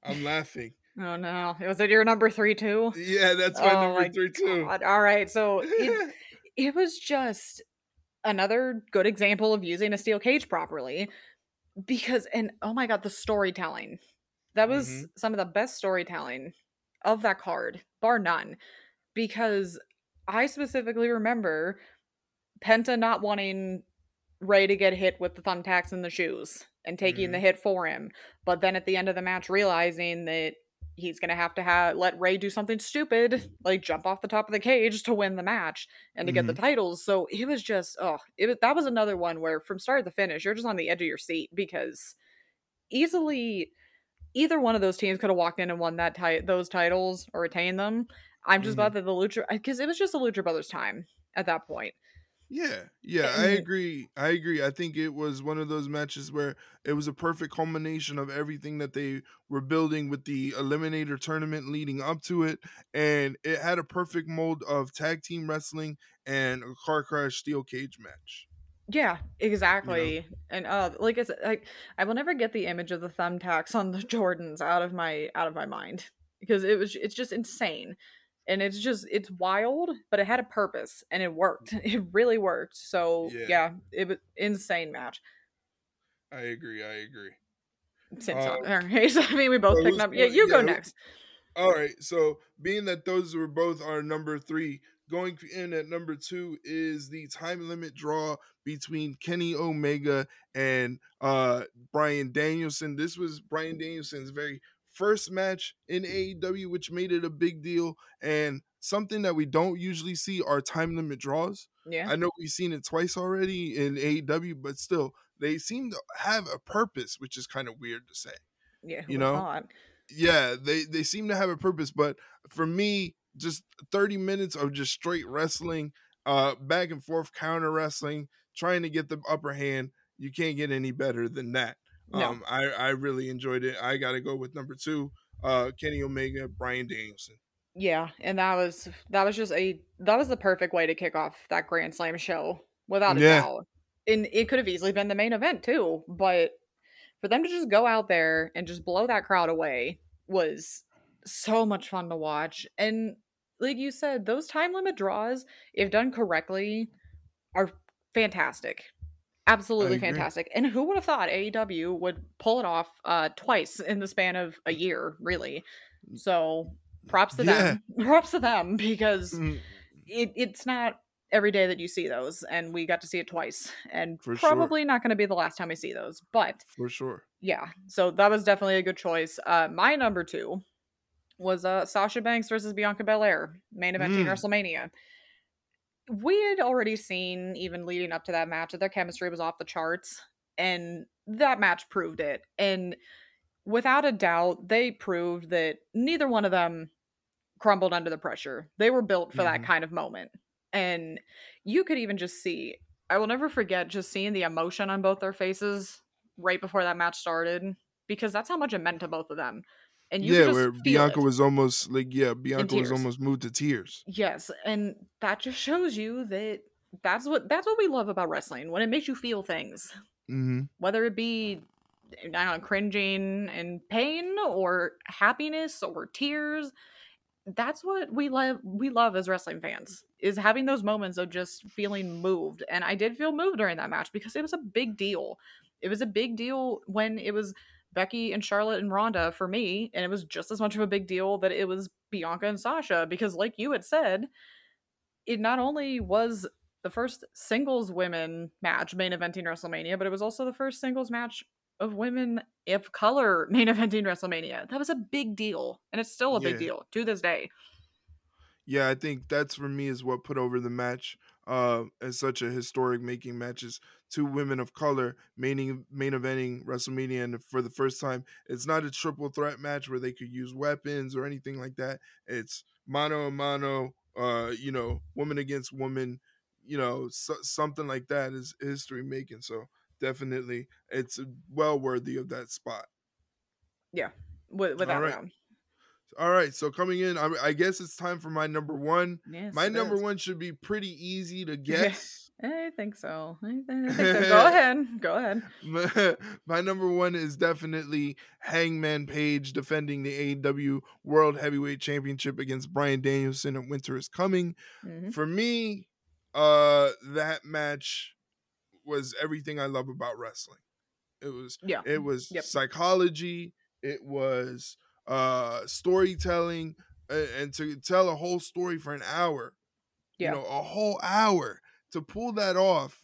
I'm laughing. Oh, no. Was it your number 3, too? Yeah, that's my number 3, too. God. All right, so it was just another good example of using a steel cage properly, because, and oh my God, the storytelling. That was some of the best storytelling of that card, bar none, because I specifically remember Penta not wanting Ray to get hit with the thumbtacks and the shoes and taking the hit for him. But then at the end of the match, realizing that he's going to have to let Ray do something stupid, like jump off the top of the cage to win the match and to get the titles. So it was just, that was another one where from start to finish, you're just on the edge of your seat, because easily either one of those teams could have walked in and won that those titles or retained them. I'm just glad that the Lucha, because it was just the Lucha Brothers' time at that point. Yeah, I agree. I think it was one of those matches where it was a perfect culmination of everything that they were building with the Eliminator tournament leading up to it, and it had a perfect mold of tag team wrestling and a car crash steel cage match. Yeah, exactly. You know? And like I said, I will never get the image of the thumbtacks on the Jordans out of my mind, because it's just insane. And it's wild, but it had a purpose, and it worked. It really worked. So, yeah it was insane match. I agree. All right. I mean, we both picked up. Yeah, you go next. All right, so being that those were both our number three, going in at number two is the time limit draw between Kenny Omega and Bryan Danielson. This was Bryan Danielson's very first match in AEW, which made it a big deal and something that we don't usually see are time limit draws. Yeah, I know we've seen it twice already in AEW, but still, they seem to have a purpose, which is kind of weird to say. Yeah, you know, thought? Yeah, they seem to have a purpose, but for me, just 30 minutes of just straight wrestling, back and forth counter wrestling, trying to get the upper hand. You can't get any better than that. No. I really enjoyed it. I got to go with number two, Kenny Omega, Bryan Danielson. Yeah, and that was the perfect way to kick off that Grand Slam show without a doubt. And it could have easily been the main event too, but for them to just go out there and just blow that crowd away was so much fun to watch. And like you said, those time limit draws, if done correctly, are fantastic. Absolutely fantastic. And who would have thought AEW would pull it off twice in the span of a year, really? So props to them. Props to them, because it's not every day that you see those, and we got to see it twice, and for probably not going to be the last time we see those, but for sure. Yeah, so that was definitely a good choice. My number two was Sasha Banks versus Bianca Belair, main event in WrestleMania. We had already seen, even leading up to that match, that their chemistry was off the charts, and that match proved it. And without a doubt, they proved that neither one of them crumbled under the pressure. They were built for that kind of moment. And you could even just see, I will never forget just seeing the emotion on both their faces right before that match started, because that's how much it meant to both of them. And you could just where feel Bianca it. Was almost like, Bianca was almost moved to tears. Yes. And that just shows you that that's what we love about wrestling, when it makes you feel things, whether it be, I don't know, cringing and pain or happiness or tears. That's what we love as wrestling fans, is having those moments of just feeling moved. And I did feel moved during that match, because it was a big deal. It was a big deal when it was Becky and Charlotte and Ronda for me, and it was just as much of a big deal that it was Bianca and Sasha, because like you had said, it not only was the first singles women match main eventing WrestleMania, but it was also the first singles match of women of color main eventing WrestleMania. That was a big deal, and it's still a big deal to this day. Yeah, I think that's, for me, is what put over the match as such a historic making matches. Two women of color main eventing WrestleMania, and for the first time, it's not a triple threat match where they could use weapons or anything like that. It's mano a mano, woman against woman, something like that is history making. So definitely, it's well worthy of that spot. Yeah, without a doubt. All right, so coming in, I guess it's time for my number one. Yes, my number one should be pretty easy to guess. I think so. Go ahead. My number one is definitely Hangman Page defending the AEW World Heavyweight Championship against Bryan Danielson at Winter Is Coming. For me, that match was everything I love about wrestling. It was psychology. It was storytelling, and to tell a whole story for an hour, a whole hour, to pull that off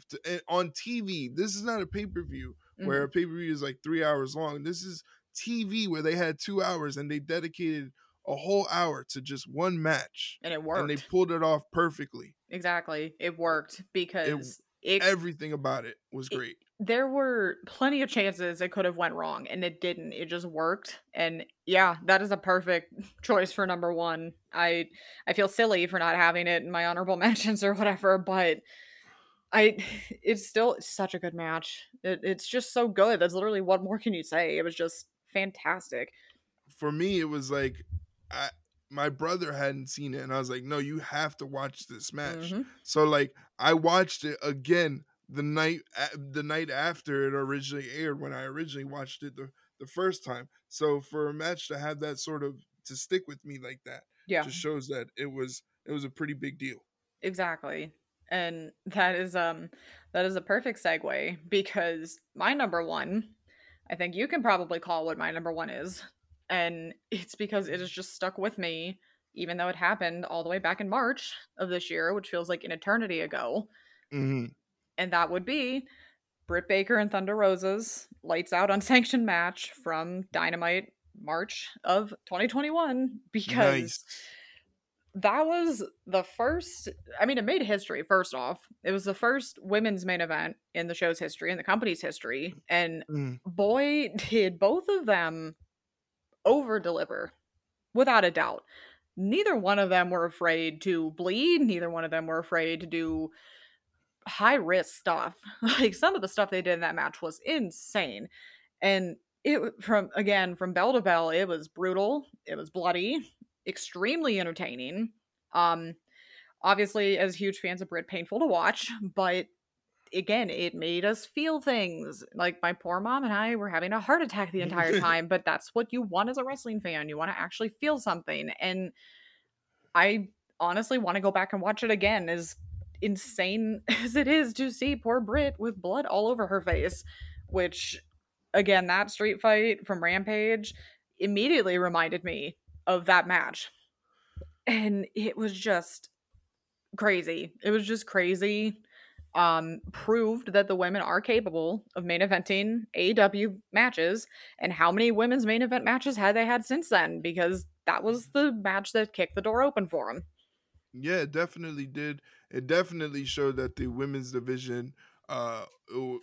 on TV. This is not a pay-per-view where a pay-per-view is like 3 hours long. This is TV, where they had 2 hours and they dedicated a whole hour to just one match, and it worked, and they pulled it off perfectly. Exactly. It worked, because everything about it was great. There were plenty of chances it could have went wrong, and it didn't. It just worked. And yeah, that is a perfect choice for number one. I feel silly for not having it in my honorable mentions or whatever, but it's still such a good match. It's just so good. That's literally, what more can you say? It was just fantastic. For me, it was like, my brother hadn't seen it, and I was like, no, you have to watch this match. So like, I watched it again the night after it originally aired, when I originally watched it the first time. So for a match to have that sort of, to stick with me like that, just shows that it was a pretty big deal. Exactly. And that is a perfect segue, because my number one, I think you can probably call what my number one is. and it's because it has just stuck with me, even though it happened all the way back in March of this year, which feels like an eternity ago. Mm-hmm. And that would be Britt Baker and Thunder Rosa's Lights Out Unsanctioned match from Dynamite March of 2021, because that was the first, I mean, it made history, first off. It was the first women's main event in the show's history, in the company's history. And boy, did both of them over-deliver, without a doubt. Neither one of them were afraid to bleed. Neither one of them were afraid to do high-risk stuff. Like, some of the stuff they did in that match was insane. And it, from bell to bell, it was brutal. It was bloody. Extremely entertaining. Obviously, as huge fans of Brit, painful to watch. But, again, it made us feel things. Like, my poor mom and I were having a heart attack the entire time, but that's what you want as a wrestling fan. You want to actually feel something. And I honestly want to go back and watch it again, as insane as it is to see poor Brit with blood all over her face. Which, again, that street fight from Rampage immediately reminded me of that match. And it was just crazy. It was just crazy. Proved that the women are capable of main eventing AEW matches. And how many women's main event matches had they had since then? Because that was the match that kicked the door open for them. Yeah, it definitely did. It definitely showed that the women's division it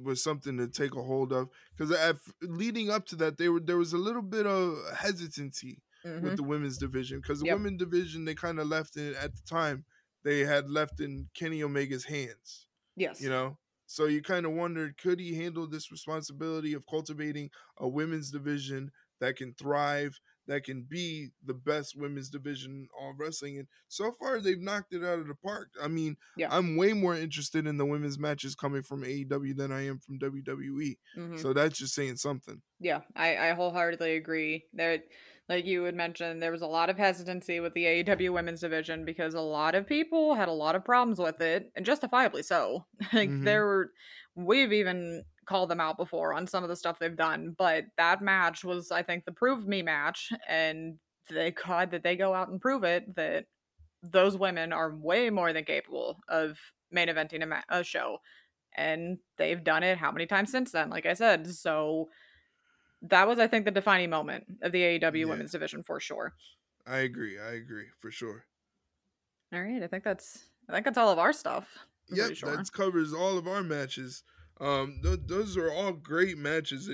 was something to take a hold of. Because leading up to that, there was a little bit of hesitancy with the women's division, because the women's division, they kind of left it at the time. They had left in Kenny Omega's hands. Yes. You know? So you kind of wondered, could he handle this responsibility of cultivating a women's division that can thrive, that can be the best women's division on wrestling? And so far, they've knocked it out of the park. I mean, I'm way more interested in the women's matches coming from AEW than I am from WWE. Mm-hmm. So that's just saying something. Yeah, I wholeheartedly agree. Like you had mentioned, there was a lot of hesitancy with the AEW women's division because a lot of people had a lot of problems with it, and justifiably so. Like we've even called them out before on some of the stuff they've done, but that match was, I think, the prove me match, and thank God that they go out and prove it, that those women are way more than capable of main eventing a show, and they've done it how many times since then, like I said, so... That was, I think, the defining moment of the AEW women's division for sure. I agree for sure. All right, I think that's all of our stuff. Yeah, sure. That covers all of our matches. Those are all great matches.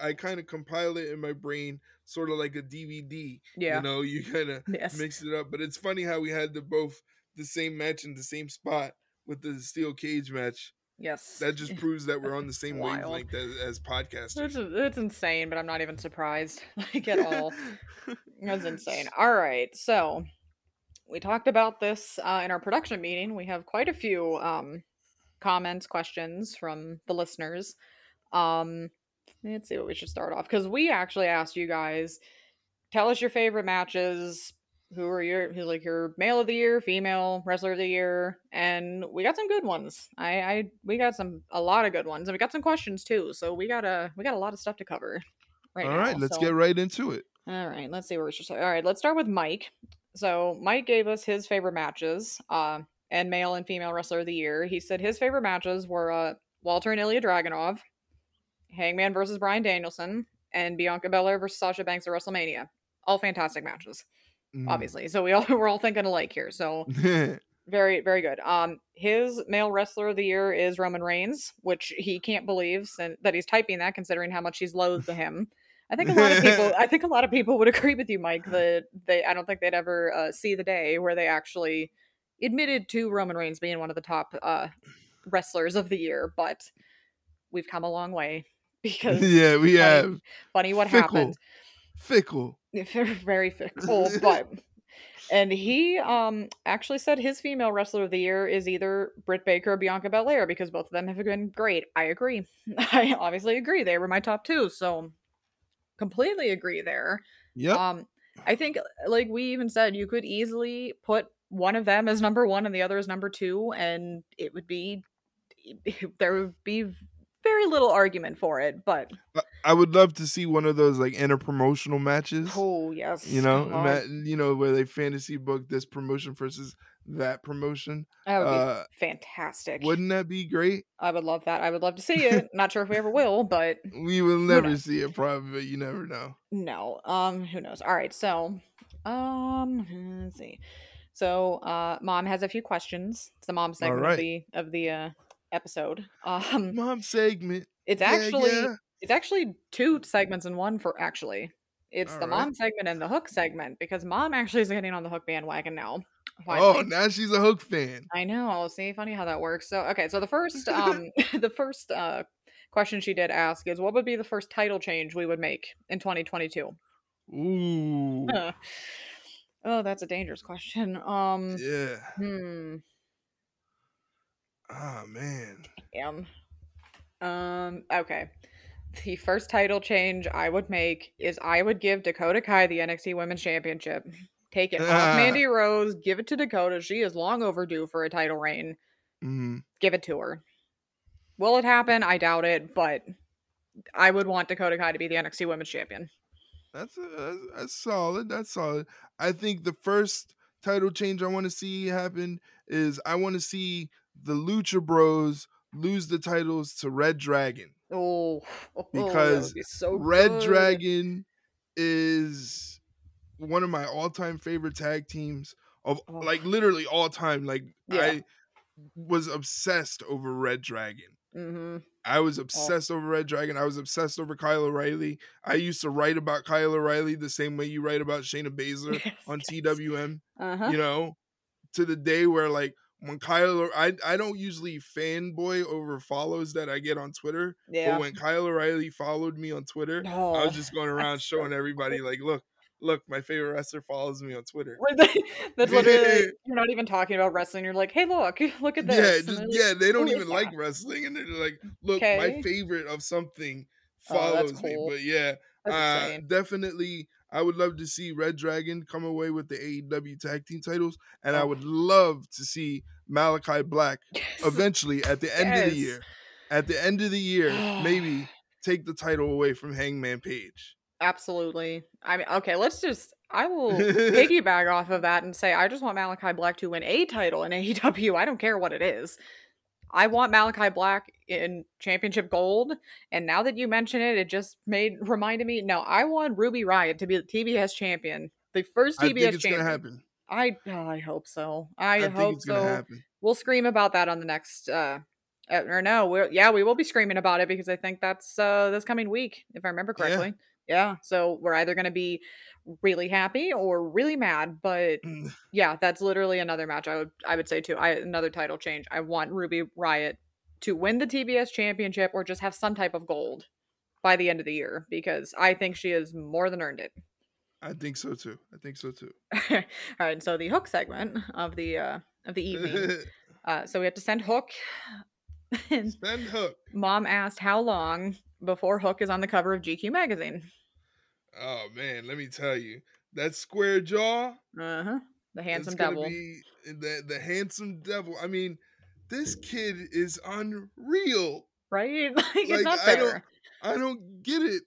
I kind of compile it in my brain, sort of like a DVD. Yeah, you know, you kind of mix it up. But it's funny how we had the same match in the same spot with the steel cage match. Yes. That just proves that we're on the same wavelength as podcasters. It's insane, but I'm not even surprised at all. That's insane. All right. So we talked about this in our production meeting. We have quite a few comments, questions from the listeners. Let's see what we should start off. Because we actually asked you guys, tell us your favorite matches. Who's like your male of the year, female wrestler of the year, and we got some good ones. We got a lot of good ones, and we got some questions too. So we got a lot of stuff to cover. All right, let's get right into it. All right, let's see where we should start. All right, let's start with Mike. So Mike gave us his favorite matches, and male and female wrestler of the year. He said his favorite matches were Walter and Ilya Dragunov, Hangman versus Bryan Danielson, and Bianca Belair versus Sasha Banks at WrestleMania. All fantastic matches. Obviously, so we're all thinking alike here. So very, very good. His male wrestler of the year is Roman Reigns, which he can't believe that he's typing that, considering how much he's loathed to him. I think a lot of people would agree with you, Mike, that I don't think they'd ever see the day where they actually admitted to Roman Reigns being one of the top wrestlers of the year. But we've come a long way because we have. Funny what happened. Fickle. Very fickle, but and he actually said his female wrestler of the year is either Britt Baker or Bianca Belair, because both of them have been great. I agree. I obviously agree. They were my top two, so completely agree there. Yeah. I think, like we even said, you could easily put one of them as number one and the other as number two, and there would be very little argument for it. But I would love to see one of those like interpromotional matches. Oh yes, you know, you know, where they fantasy book this promotion versus that promotion. That would be fantastic. Wouldn't that be great? I would love that. I would love to see it. Not sure if we ever will, but we will never see it. Probably, you never know. No, who knows? All right, so, let's see. So, Mom has a few questions. It's the Mom segment of the episode. Mom segment. It's actually it's actually two segments in one for actually. It's the Mom segment and the Hook segment, because Mom actually is getting on the Hook bandwagon now. Finally. Oh, now she's a Hook fan. I know. See, funny how that works. So, okay, so the first the first question she did ask is, what would be the first title change we would make in 2022? Ooh. Oh, that's a dangerous question. Yeah. Oh, man. Damn. Okay. The first title change I would make is I would give Dakota Kai the NXT Women's Championship. Take it off Mandy Rose. Give it to Dakota. She is long overdue for a title reign. Mm-hmm. Give it to her. Will it happen? I doubt it, but I would want Dakota Kai to be the NXT Women's Champion. That's solid. That's solid. I think the first title change I want to see happen is I want to see the Lucha Bros lose the titles to Red Dragon. Oh, because Red Dragon is one of my all-time favorite tag teams of like literally all time. Like I was obsessed over Red Dragon. Mm-hmm. I was obsessed over Red Dragon. I was obsessed over Kyle O'Reilly. I used to write about Kyle O'Reilly the same way you write about Shayna Baszler on TWM. Uh-huh. You know, to the day where like when Kyle, I don't usually fanboy over follows that I get on Twitter. Yeah. But when Kyle O'Reilly followed me on Twitter, I was just going around showing everybody like, look, my favorite wrestler follows me on Twitter. That's literally, you're not even talking about wrestling. You're like, hey, look at this. Yeah, just, they don't even like wrestling. And they're like, look, my favorite of something follows me. But yeah, definitely, I would love to see Red Dragon come away with the AEW tag team titles. And I would love to see Malakai Black eventually at the end of the year. At the end of the year, maybe take the title away from Hangman Page. Absolutely. I mean, okay, I will piggyback off of that and say, I just want Malakai Black to win a title in AEW. I don't care what it is. I want Malakai Black in championship gold. And now that you mention it, it just reminded me. No, I want Ruby Riott to be the TBS champion. The first TBS champion. I think it's going to happen. I hope so. I hope it's so. Gonna happen. We'll scream about that on the next, we will be screaming about it, because I think that's this coming week, if I remember correctly. Yeah. Yeah, so we're either going to be really happy or really mad, but yeah, that's literally another match I would say too. Another title change. I want Ruby Riott to win the TBS championship or just have some type of gold by the end of the year, because I think she has more than earned it. I think so too. All right, so the Hook segment of the evening. So we have to send Hook. Send Hook. Mom asked how long before Hook is on the cover of GQ magazine. Oh man, let me tell you, that square jaw, the handsome devil, the handsome devil. I mean, this kid is unreal, right? Like it's not fair. I don't get it.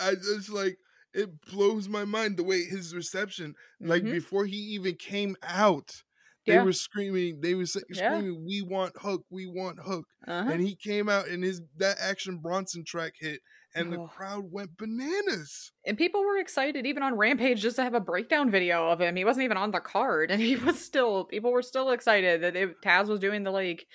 I just like, it blows my mind the way his reception, like before he even came out, they were screaming. They were screaming, "We want Hook! We want Hook!" Uh-huh. And he came out, and that Action Bronson track hit, and the crowd went bananas. And people were excited, even on Rampage, just to have a breakdown video of him. He wasn't even on the card, and people were still excited that Taz was doing the like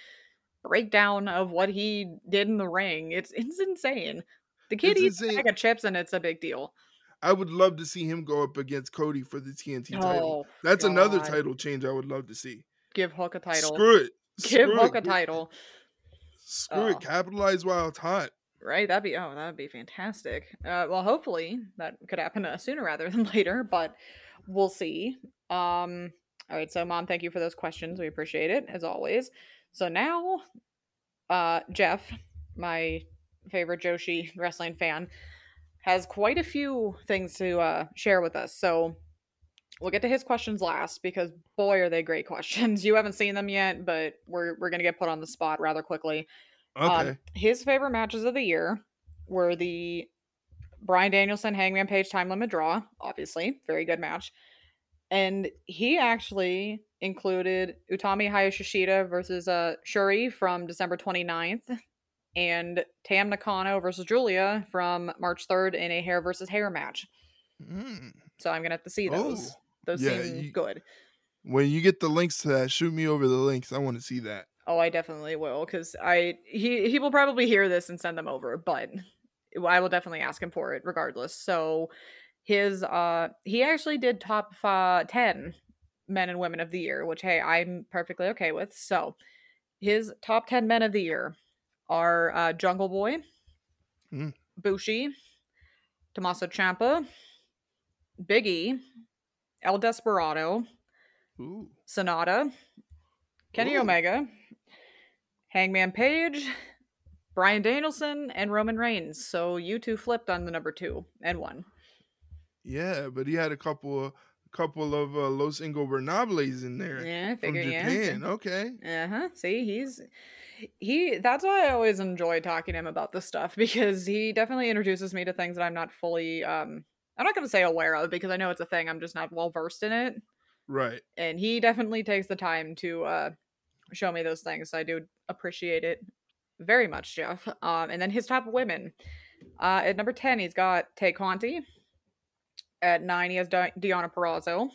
breakdown of what he did in the ring. It's insane. The kid eats a bag of chips, and it's a big deal. I would love to see him go up against Cody for the TNT title. That's another title change I would love to see. Give Hook a title. Screw it. Give Hook a title. Screw it. Capitalize while it's hot. Right? That'd be fantastic. Well, hopefully that could happen sooner rather than later, but we'll see. All right. So, Mom, thank you for those questions. We appreciate it as always. So now, Jeff, my favorite Joshi wrestling fan, has quite a few things to share with us. So we'll get to his questions last, because boy, are they great questions. You haven't seen them yet, but we're going to get put on the spot rather quickly. Okay. His favorite matches of the year were the Bryan Danielson, Hangman Page, time limit draw. Obviously, very good match. And he actually included Utami Hayashishita versus Syuri from December 29th and Tam Nakano versus Julia from March 3rd in a hair versus hair match. Mm. So I'm going to have to see those. Those seem good. When you get the links to that, shoot me over the links. I want to see that. Oh, I definitely will, because he will probably hear this and send them over, but I will definitely ask him for it regardless. So his he actually did top 10 men and women of the year, which, hey, I'm perfectly okay with. So his top 10 men of the year are Jungle Boy, Bushi, Tommaso Ciampa, Big E, El Desperado, Sonata, Kenny Omega, Hangman Page, Bryan Danielson, and Roman Reigns. So you two flipped on the number 2 and 1. Yeah, but he had a couple of Los Ingobernables in there. Yeah, I figured. From Japan. Yeah. Okay. See, that's why I always enjoy talking to him about this stuff, because he definitely introduces me to things that I'm not fully I'm not going to say aware of, because I know it's a thing. I'm just not well versed in it. Right. And he definitely takes the time to show me those things. So I do appreciate it very much, Jeff. And then his top women. At number 10, he's got Tay Conti. At 9, he has Deonna Purrazzo.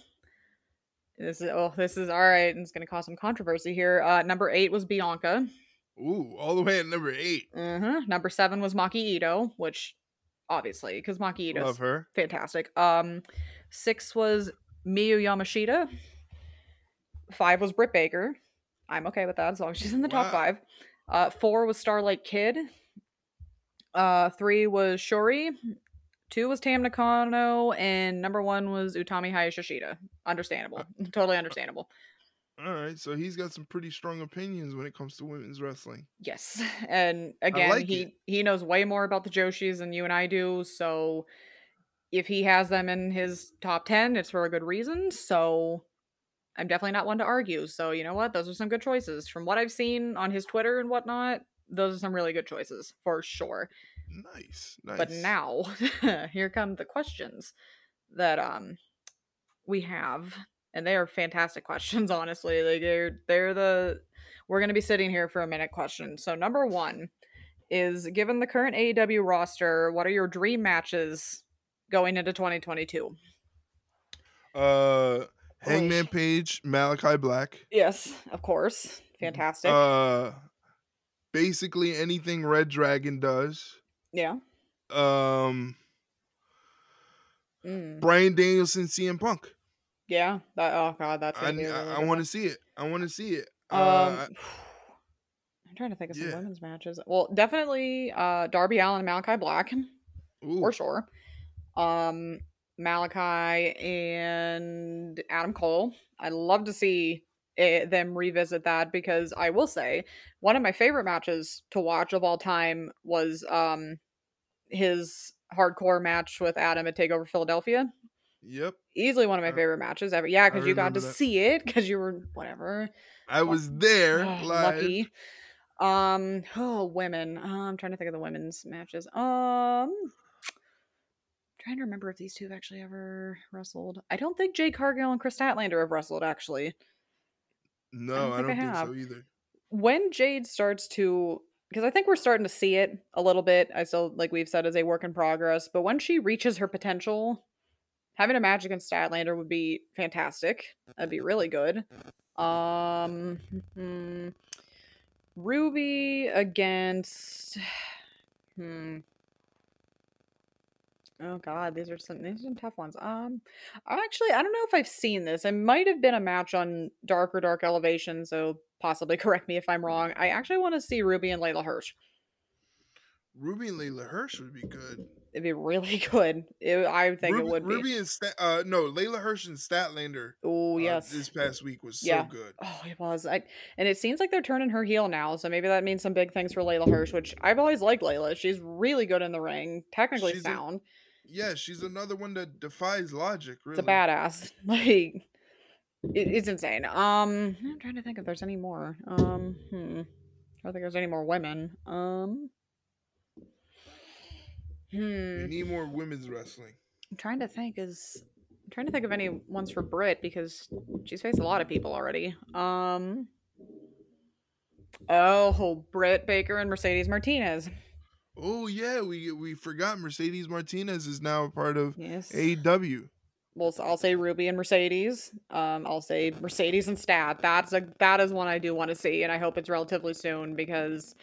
This is all right. And it's going to cause some controversy here. Number 8 was Bianca. Ooh, all the way at number 8. Number 7 was Maki Ito, which obviously, because Maki Ito's love her. Fantastic. 6 was Miyu Yamashita. 5 was Britt Baker. I'm okay with that as long as she's in the top 5. 4 was Starlight Kid. 3 was Syuri. 2 was Tam Nakano. And number 1 was Utami Hayashishita. Understandable. Totally understandable. All right. So he's got some pretty strong opinions when it comes to women's wrestling. Yes. And again, he knows way more about the Joshis than you and I do. So if he has them in his top 10, it's for a good reason. So I'm definitely not one to argue. So you know what? Those are some good choices. From what I've seen on his Twitter and whatnot, those are some really good choices for sure. Nice. But now, here come the questions that we have. And they are fantastic questions, honestly. Like they're the we're going to be sitting here for a minute questions. So number 1 is, given the current AEW roster, what are your dream matches going into 2022? Hangman Page, Malakai Black. Yes, of course. Fantastic. Basically anything Red Dragon does. Yeah. Bryan Danielson, CM Punk. Yeah. I want to see it. I'm trying to think of some women's matches. Well, definitely Darby Allin and Malakai Black. Ooh. For sure. Malakai and Adam Cole. I'd love to see them revisit that, because I will say one of my favorite matches to watch of all time was his hardcore match with Adam at TakeOver Philadelphia. Yep. Easily one of my favorite matches ever. Yeah, because you got to see it, because you were whatever. I was there live. Lucky. Women. I'm trying to think of the women's matches. Trying to remember if these two have actually ever wrestled. I don't think Jade Cargill and Chris Statlander have wrestled, actually. No, I don't think so either. When Jade starts to, because I think we're starting to see it a little bit. I still, like we've said, is a work in progress. But when she reaches her potential, having a match against Statlander would be fantastic. That'd be really good. Ruby against oh god, these are some tough ones. Actually, I don't know if I've seen this. It might have been a match on Dark or Dark Elevation, so possibly correct me if I'm wrong. I actually want to see Ruby and Layla Hirsch. Ruby and Layla Hirsch would be good. It'd be really good. Layla Hirsch and Statlander. Oh yes, this past week was so good. Oh, it was. And it seems like they're turning her heel now, so maybe that means some big things for Layla Hirsch, which I've always liked Layla. She's really good in the ring, technically sound. She's another one that defies logic. Really, it's a badass. Like it's insane. I'm trying to think if there's any more. I don't think there's any more women. We need more women's wrestling. I'm trying to think of any ones for Britt, because she's faced a lot of people already. Britt Baker and Mercedes Martinez. Oh yeah, we forgot Mercedes Martinez is now a part of AEW. Well, so I'll say Ruby and Mercedes. I'll say Mercedes and Stat. That is one I do want to see, and I hope it's relatively soon, because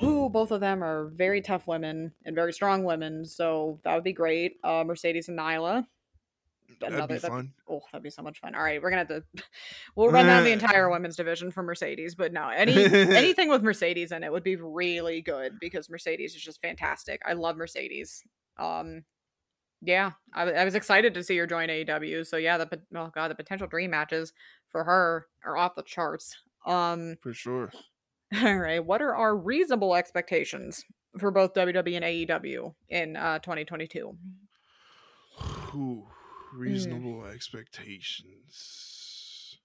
both of them are very tough women and very strong women, so that would be great. Mercedes and Nyla. That'd be fun. That'd be so much fun. All right, we'll run down the entire women's division for Mercedes, but no, anything with Mercedes in it would be really good, because Mercedes is just fantastic. I love Mercedes. I was excited to see her join AEW. So yeah, the potential dream matches for her are off the charts. For sure. All right, what are our reasonable expectations for both WWE and AEW in 2022? Reasonable expectations.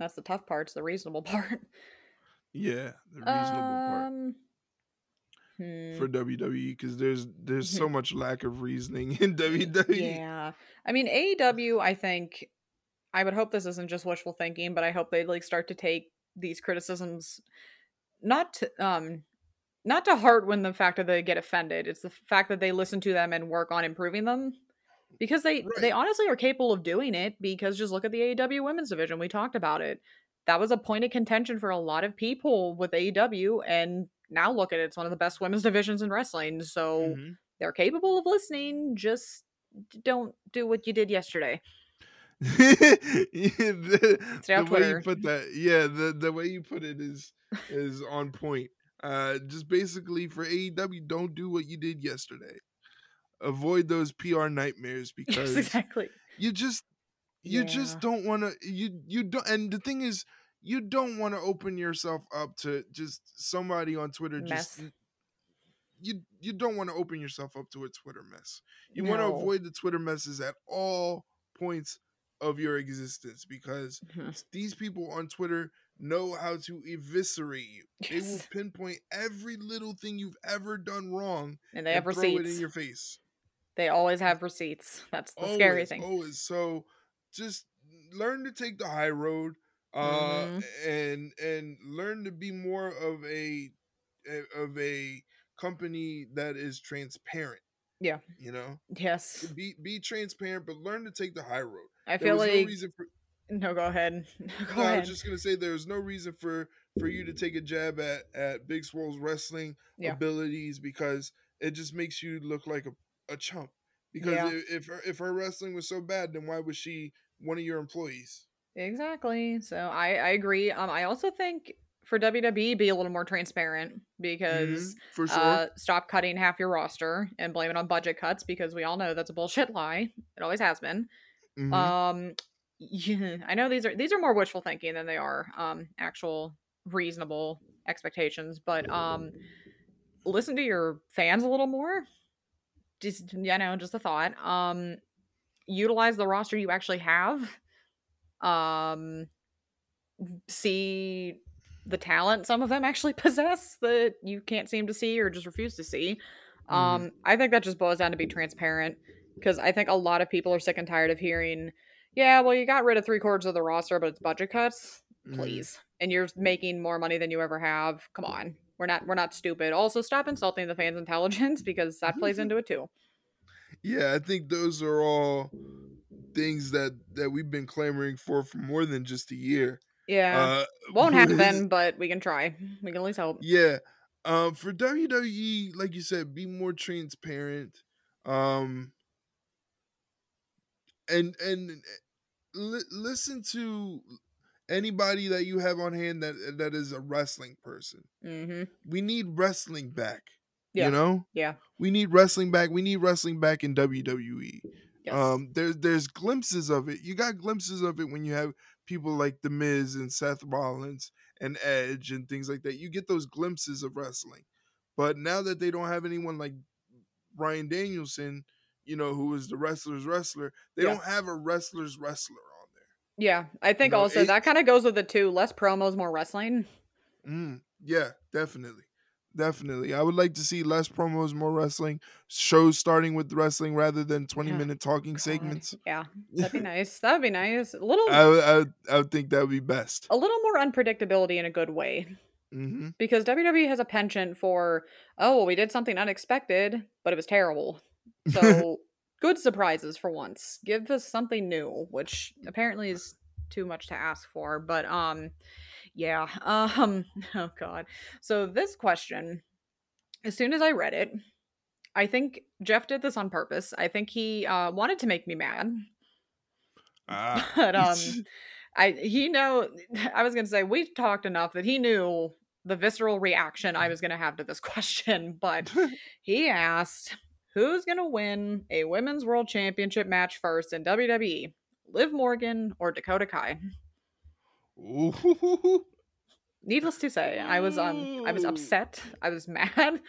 That's the tough part. It's the reasonable part. Yeah, the reasonable part for WWE, because there's so much lack of reasoning in WWE. Yeah, I mean AEW. I think I would hope this isn't just wishful thinking, but I hope they start to take these criticisms not to heart when the fact that they get offended. It's the fact that they listen to them and work on improving them. Because they honestly are capable of doing it, because just look at the AEW women's division. We talked about it. That was a point of contention for a lot of people with AEW, and now look at it. It's one of the best women's divisions in wrestling. So they're capable of listening. Just don't do what you did yesterday. The way you put that, the way you put it is on point. Just basically for AEW, don't do what you did yesterday. Avoid those PR nightmares, because you just don't want to. You don't. And the thing is, you don't want to open yourself up to just somebody on Twitter. Mess. Just you don't want to open yourself up to a Twitter mess. You want to avoid the Twitter messes at all points of your existence, because these people on Twitter know how to eviscerate you. They will pinpoint every little thing you've ever done wrong, and they have receipts. Throw it in your face. They always have receipts. That's the scary thing. Always. So just learn to take the high road, and learn to be more of a company that is transparent. Yeah. You know? Yes. Be transparent, but learn to take the high road. I feel like I was just going to say there was no reason for you to take a jab at Big Swole's wrestling abilities, because it just makes you look like a chump. Because if her wrestling was so bad, then why was she one of your employees? Exactly. So I agree. I also think for WWE, be a little more transparent, because for sure. Stop cutting half your roster and blame it on budget cuts, because we all know that's a bullshit lie. It always has been. I know these are more wishful thinking than they are actual reasonable expectations, but listen to your fans a little more. Just just a thought. Utilize the roster you actually have. See the talent some of them actually possess that you can't seem to see or just refuse to see. I think that just boils down to be transparent, because I think a lot of people are sick and tired of hearing, yeah, well, you got rid of 3/4 of the roster, but it's budget cuts. Please. And you're making more money than you ever have. Come on. We're not stupid. Also, stop insulting the fans' intelligence, because that plays into it too. Yeah, I think those are all things that we've been clamoring for more than just a year. Yeah. Won't happen, but we can try. We can at least hope. Yeah. For WWE, like you said, be more transparent. And listen to anybody that you have on hand that is a wrestling person. We need wrestling back. Yeah. You know? Yeah. We need wrestling back. We need wrestling back in WWE. Yes. There's glimpses of it. You got glimpses of it when you have people like The Miz and Seth Rollins and Edge and things like that. You get those glimpses of wrestling. But now that they don't have anyone like Bryan Danielson, who is the wrestler's wrestler, they don't have a wrestler's wrestler on there. Yeah, I think also that kind of goes with the two. Less promos, more wrestling. Yeah, definitely. Definitely. I would like to see less promos, more wrestling, shows starting with wrestling rather than 20-minute talking segments. Yeah, that'd be nice. That'd be nice. A little. I would think that would be best. A little more unpredictability in a good way. Mm-hmm. Because WWE has a penchant for, oh, we did something unexpected, but it was terrible. So good surprises for once. Give us something new, which apparently is too much to ask for. But, yeah. Oh, God. So this question, as soon as I read it, I think Jeff did this on purpose. I think he wanted to make me mad. But I was going to say, we talked enough that he knew the visceral reaction I was going to have to this question. But he asked, who's going to win a women's world championship match first in WWE? Liv Morgan or Dakota Kai? Ooh. Needless to say, I was upset. I was mad,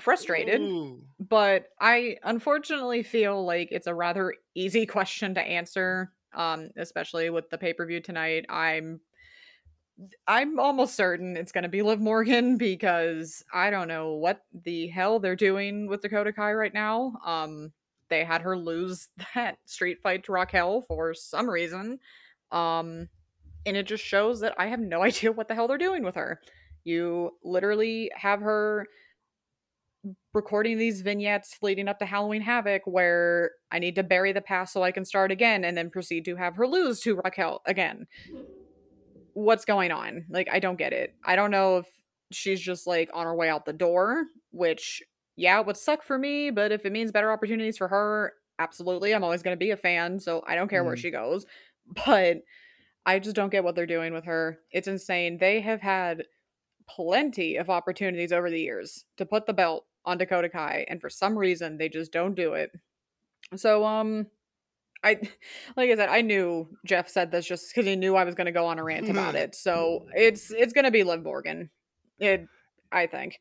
frustrated. Ooh. But I unfortunately feel like it's a rather easy question to answer, especially with the pay-per-view tonight. I'm almost certain it's going to be Liv Morgan because I don't know what the hell they're doing with Dakota Kai right now. They had her lose that street fight to Raquel for some reason. And it just shows that I have no idea what the hell they're doing with her. You literally have her recording these vignettes leading up to Halloween Havoc where I need to bury the past so I can start again, and then proceed to have her lose to Raquel again. What's going on? Like, I don't get it. I don't know if she's just like on her way out the door, which, yeah, it would suck for me, but if it means better opportunities for her, absolutely. I'm always going to be a fan, so I don't care where she goes. But I just don't get what they're doing with her. It's insane. They have had plenty of opportunities over the years to put the belt on Dakota Kai, and for some reason, they just don't do it. So, like I said, I knew Jeff said this just because he knew I was going to go on a rant about it. So it's going to be Liv Morgan, I think.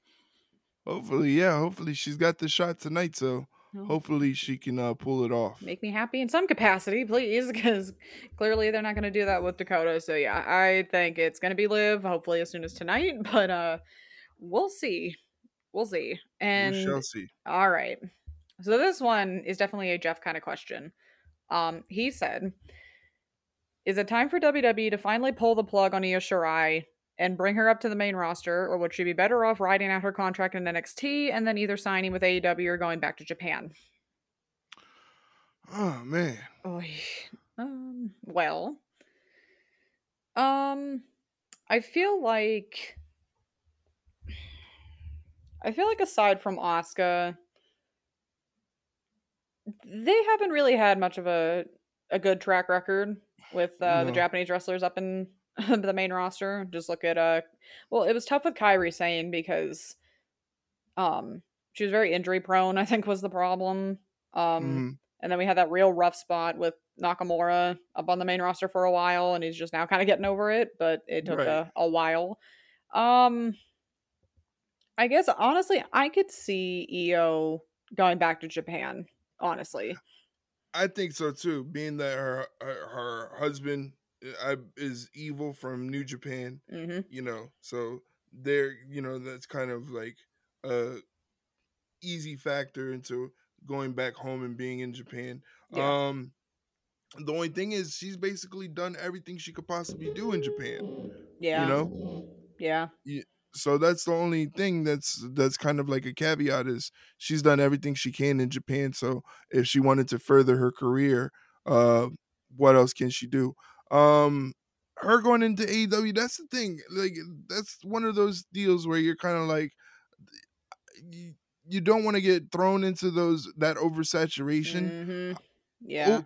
Hopefully, yeah. Hopefully, she's got the shot tonight, so. Hopefully she can pull it off. Make me happy in some capacity, please, because clearly they're not going to do that with Dakota. So yeah, I think it's going to be Liv, hopefully as soon as tonight, but we'll see. We'll see. And we shall see. All right. So this one is definitely a Jeff kind of question. He said, is it time for WWE to finally pull the plug on Io Shirai and bring her up to the main roster, or would she be better off riding out her contract in NXT and then either signing with AEW or going back to Japan? Oh, man. I feel like aside from Asuka, they haven't really had much of a good track record with the Japanese wrestlers up in the main roster. Just look at it was tough with Kairi Sane because she was very injury prone, I think was the problem. And then we had that real rough spot with Nakamura up on the main roster for a while, and he's just now kind of getting over it, but it took a while. I guess honestly I could see Io going back to Japan, honestly. I think so too, being that her husband is evil from New Japan, you know, so they're, you know, that's kind of like a easy factor into going back home and being in Japan. Yeah. The only thing is she's basically done everything she could possibly do in Japan. Yeah. You know? Yeah. So that's the only thing that's kind of like a caveat is she's done everything she can in Japan. So if she wanted to further her career, what else can she do? Her going into AEW, that's the thing. Like, that's one of those deals where you're kind of like, you don't want to get thrown into that oversaturation. Yeah.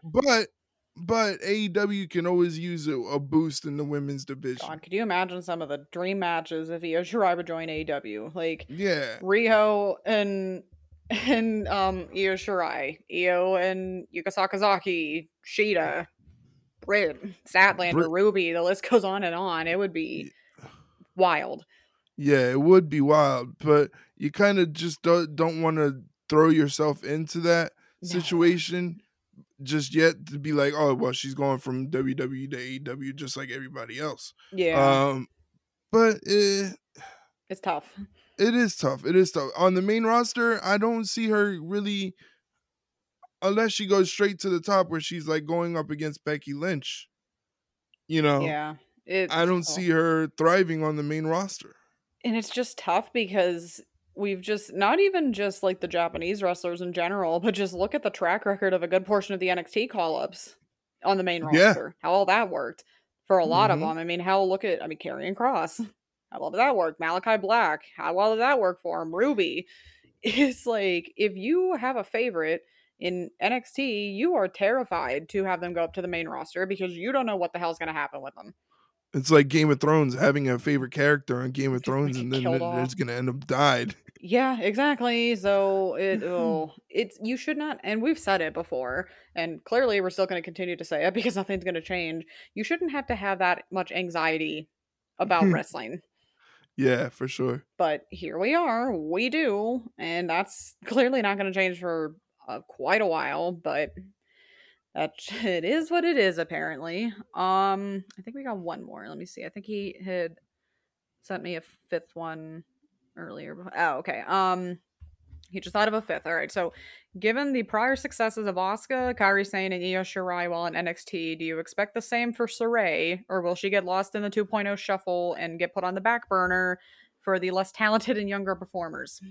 But AEW can always use a boost in the women's division. God, could you imagine some of the dream matches if Io Shirai would join AEW? Like, yeah, Riho and Io Shirai, Io and Yuka Sakazaki, Shida, Britt, Statlander, Ruby, the list goes on and on. It would be wild. Yeah, it would be wild, but you kind of just don't want to throw yourself into that situation just yet to be like, oh, well, she's going from WWE to AEW just like everybody else. Yeah. But it's tough. It is tough. It is tough. On the main roster, I don't see her really, unless she goes straight to the top where she's like going up against Becky Lynch. You know? Yeah. I don't see her thriving on the main roster. And it's just tough because we've just, not even just like the Japanese wrestlers in general, but just look at the track record of a good portion of the NXT call-ups on the main roster. Yeah. How all that worked for a lot of them. I mean, Karrion Kross. How well did that work? Malakai Black. How well did that work for him? Ruby. It's like, if you have a favorite in NXT, you are terrified to have them go up to the main roster because you don't know what the hell's going to happen with them. It's like Game of Thrones, having a favorite character on Game of Thrones and then it's going to end up died. Yeah, exactly. So you should not, and we've said it before, and clearly we're still going to continue to say it because nothing's going to change. You shouldn't have to have that much anxiety about wrestling. Yeah, for sure. But here we are, we do, and that's clearly not going to change for quite a while, but it is what it is, apparently. I think we got one more. Let me see. I think he had sent me a fifth one earlier. Oh, okay. He just thought of a fifth. All right. So, given the prior successes of Asuka, Kairi Sane, and Io Shirai while in NXT, do you expect the same for Saray, or will she get lost in the 2.0 shuffle and get put on the back burner for the less talented and younger performers?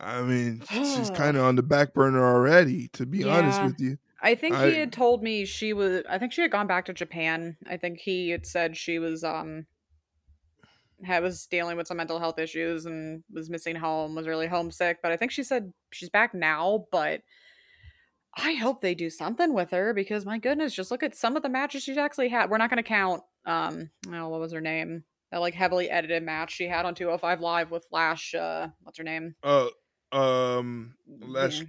I mean, she's kind of on the back burner already, to be honest with you. I think he had told me she was, I think she had gone back to Japan. I think he had said she was dealing with some mental health issues and was missing home, was really homesick. But I think she said she's back now, but I hope they do something with her because, my goodness, just look at some of the matches she's actually had. We're not going to count, what was her name? That like heavily edited match she had on 205 Live with Lash, what's her name? Lash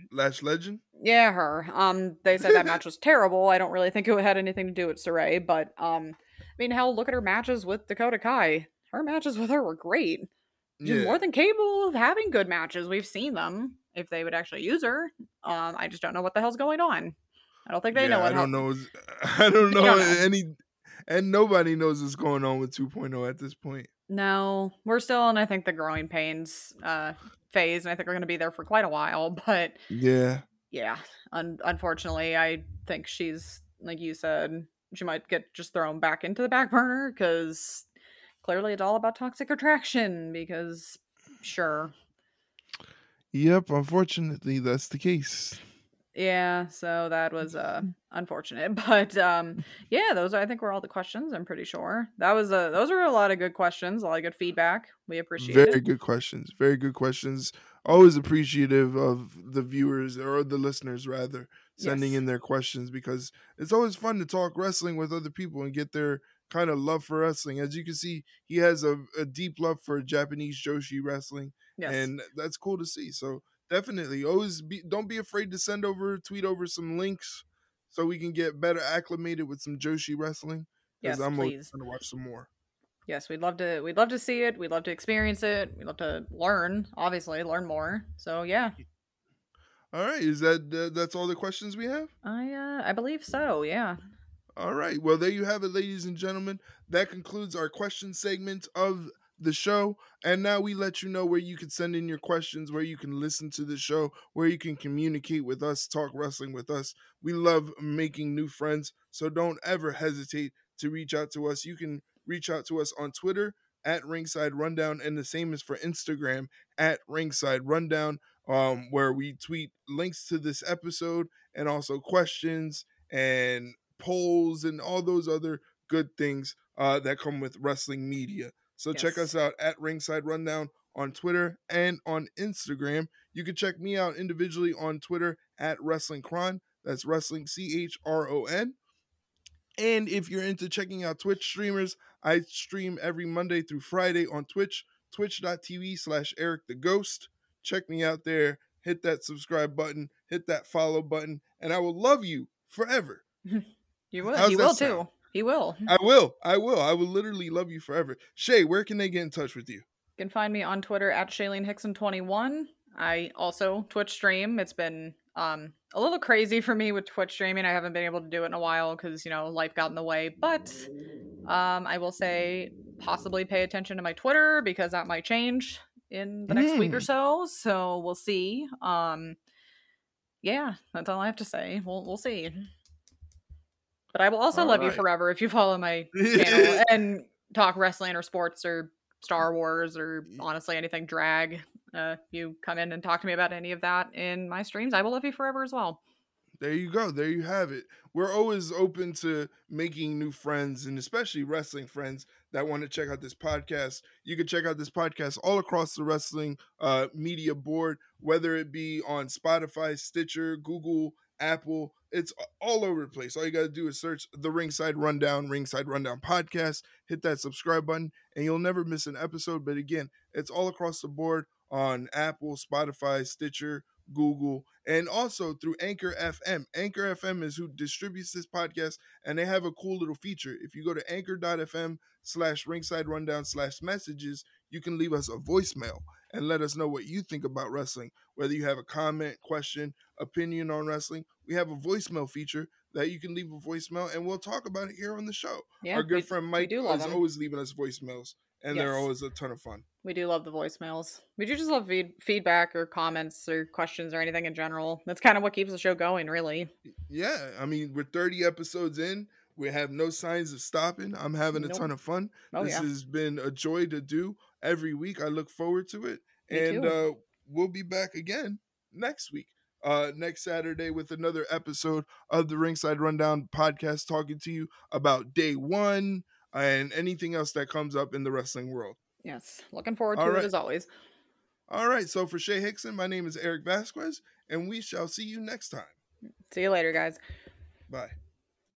Legend? Yeah, her. They said that match was terrible. I don't really think it had anything to do with Saray, but I mean, hell, look at her matches with Dakota Kai. Her matches with her were great. She's more than capable of having good matches. We've seen them, if they would actually use her. I just don't know what the hell's going on. I don't think they know what and nobody knows what's going on with 2.0 at this point. No, we're still in, I think, the growing pains phase, and I think we're going to be there for quite a while, but unfortunately, I think she's, like you said, she might get just thrown back into the back burner because clearly it's all about toxic attraction because yep, unfortunately that's the case. Yeah, so that was unfortunate, but those I think were all the questions. I'm pretty sure those were a lot of good questions, a lot of good feedback. We appreciate it. Very good questions. Always appreciative of the viewers or the listeners rather sending in their questions because it's always fun to talk wrestling with other people and get their kind of love for wrestling. As you can see, he has a deep love for Japanese Joshi wrestling, and that's cool to see. So definitely, don't be afraid to tweet over some links so we can get better acclimated with some Joshi wrestling. Because I'm going to watch some more. Yes, we'd love to see it. We'd love to experience it. We'd love to learn, obviously, learn more. So, yeah. All right. Is that's all the questions we have? I believe so, yeah. All right. Well, there you have it, ladies and gentlemen. That concludes our question segment of the show, and now we let you know where you can send in your questions, where you can listen to the show, where you can communicate with us, talk wrestling with us. We love making new friends, so don't ever hesitate to reach out to us. You can reach out to us on Twitter at Ringside Rundown, and the same is for Instagram at Ringside Rundown, where we tweet links to this episode and also questions and polls and all those other good things that come with wrestling media. So check us out at Ringside Rundown on Twitter and on Instagram. You can check me out individually on Twitter at Wrestling Chron. That's Wrestling Chron. And if you're into checking out Twitch streamers, I stream every Monday through Friday on Twitch, twitch.tv/EricTheGhost. Check me out there. Hit that subscribe button. Hit that follow button. And I will love you forever. You will. You will too. He will. I will literally love you forever. Shay, where can they get in touch with you? You can find me on Twitter at ShayleneHickson21. I also Twitch stream. It's been a little crazy for me with Twitch streaming. I haven't been able to do it in a while because, life got in the way. But I will say possibly pay attention to my Twitter because that might change in the next week or so. So we'll see. Yeah, that's all I have to say. We'll see. But I will also love you forever if you follow my channel and talk wrestling or sports or Star Wars or honestly anything drag. You come in and talk to me about any of that in my streams, I will love you forever as well. There you go. There you have it. We're always open to making new friends, and especially wrestling friends that want to check out this podcast. You can check out this podcast all across the wrestling media board, whether it be on Spotify, Stitcher, Google, Apple. It's all over the place. All you got to do is search the Ringside Rundown podcast, hit that subscribe button, and you'll never miss an episode. But again, it's all across the board on Apple, Spotify, Stitcher, Google, and also through Anchor FM. Anchor FM is who distributes this podcast, and they have a cool little feature. If you go to anchor.fm/ringsiderundown/messages, you can leave us a voicemail and let us know what you think about wrestling. Whether you have a comment, question, opinion on wrestling, we have a voicemail feature that you can leave a voicemail, and we'll talk about it here on the show. Yeah, our good friend Mike is always leaving us voicemails, and they're always a ton of fun. We do love the voicemails. We do just love feedback or comments or questions or anything in general. That's kind of what keeps the show going, really. Yeah, I mean, we're 30 episodes in. We have no signs of stopping. I'm having a ton of fun. This has been a joy to do every week. I look forward to it. Me too. We'll be back again next week, next Saturday, with another episode of the Ringside Rundown podcast, talking to you about day one and anything else that comes up in the wrestling world. Yes. Looking forward to it as always. All right. So for Shay Hickson, my name is Eric Vasquez, and we shall see you next time. See you later, guys. Bye.